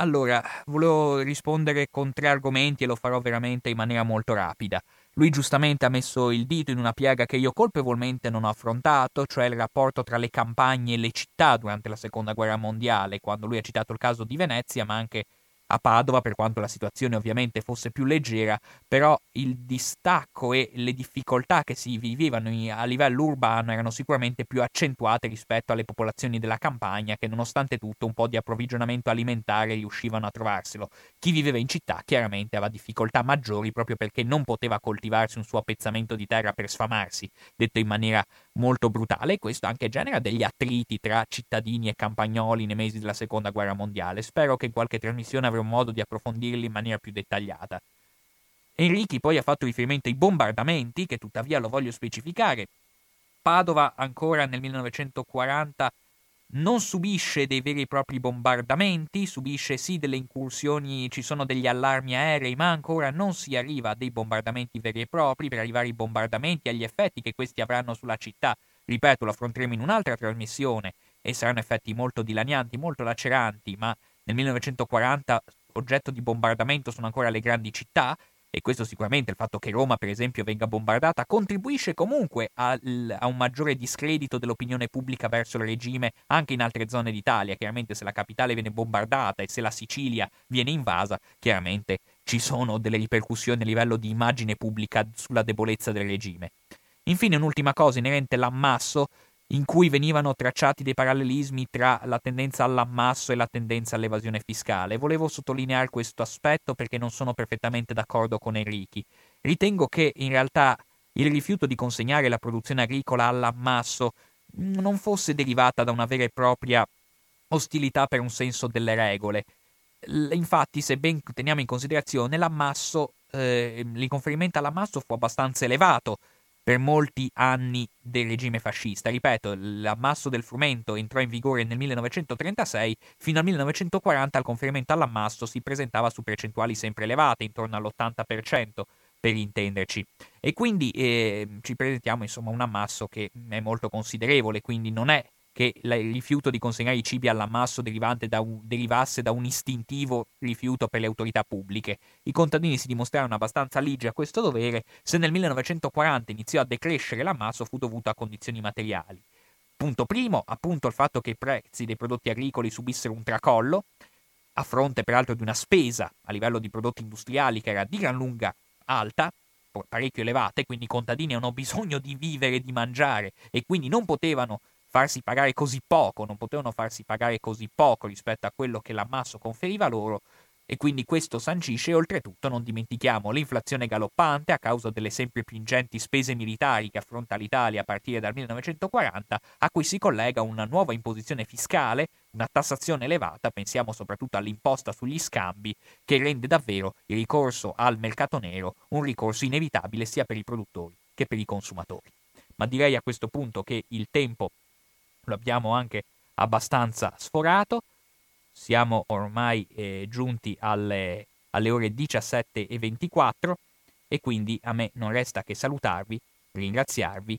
Allora, volevo rispondere con 3 argomenti e lo farò veramente in maniera molto rapida. Lui giustamente ha messo il dito in una piaga che io colpevolmente non ho affrontato, cioè il rapporto tra le campagne e le città durante la Seconda Guerra Mondiale, quando lui ha citato il caso di Venezia, ma anche a Padova, per quanto la situazione ovviamente fosse più leggera, però il distacco e le difficoltà che si vivevano a livello urbano erano sicuramente più accentuate rispetto alle popolazioni della campagna, che nonostante tutto un po' di approvvigionamento alimentare riuscivano a trovarselo. Chi viveva in città chiaramente aveva difficoltà maggiori proprio perché non poteva coltivarsi un suo appezzamento di terra per sfamarsi, detto in maniera molto brutale, e questo anche genera degli attriti tra cittadini e campagnoli nei mesi della Seconda Guerra Mondiale. Spero che in qualche trasmissione avremo modo di approfondirli in maniera più dettagliata. Enrichi poi ha fatto riferimento ai bombardamenti, che tuttavia lo voglio specificare. Padova ancora nel 1940 non subisce dei veri e propri bombardamenti, subisce sì delle incursioni, ci sono degli allarmi aerei, ma ancora non si arriva a dei bombardamenti veri e propri. Per arrivare ai bombardamenti, agli effetti che questi avranno sulla città, ripeto, lo affronteremo in un'altra trasmissione e saranno effetti molto dilanianti, molto laceranti, ma nel 1940 oggetto di bombardamento sono ancora le grandi città, e questo sicuramente, il fatto che Roma per esempio venga bombardata, contribuisce comunque a un maggiore discredito dell'opinione pubblica verso il regime anche in altre zone d'Italia. Chiaramente se la capitale viene bombardata e se la Sicilia viene invasa, chiaramente ci sono delle ripercussioni a livello di immagine pubblica sulla debolezza del regime. Infine un'ultima cosa inerente all'ammasso, in cui venivano tracciati dei parallelismi tra la tendenza all'ammasso e la tendenza all'evasione fiscale. Volevo sottolineare questo aspetto perché non sono perfettamente d'accordo con Enrichi. Ritengo che in realtà il rifiuto di consegnare la produzione agricola all'ammasso non fosse derivata da una vera e propria ostilità per un senso delle regole. Infatti, se ben teniamo in considerazione, l'ammasso, l'inconferimento all'ammasso fu abbastanza elevato per molti anni del regime fascista. Ripeto, l'ammasso del frumento entrò in vigore nel 1936, fino al 1940 il conferimento all'ammasso si presentava su percentuali sempre elevate, intorno all'80% per intenderci. E quindi ci presentiamo insomma un ammasso che è molto considerevole, quindi non è che il rifiuto di consegnare i cibi all'ammasso derivasse da un istintivo rifiuto per le autorità pubbliche. I contadini si dimostrarono abbastanza ligi a questo dovere. Se nel 1940 iniziò a decrescere l'ammasso, fu dovuto a condizioni materiali. Punto primo, appunto il fatto che i prezzi dei prodotti agricoli subissero un tracollo, a fronte peraltro di una spesa a livello di prodotti industriali che era di gran lunga alta, parecchio elevate, quindi i contadini hanno bisogno di vivere, di mangiare, e quindi non potevano farsi pagare così poco, rispetto a quello che l'ammasso conferiva loro, e quindi questo sancisce. Oltretutto non dimentichiamo l'inflazione galoppante a causa delle sempre più ingenti spese militari che affronta l'Italia a partire dal 1940, a cui si collega una nuova imposizione fiscale, Una tassazione elevata, pensiamo soprattutto all'imposta sugli scambi, che rende davvero il ricorso al mercato nero un ricorso inevitabile sia per i produttori che per i consumatori. Ma direi a questo punto che il tempo lo abbiamo anche abbastanza sforato, siamo ormai giunti alle ore 17:24 e quindi a me non resta che salutarvi, ringraziarvi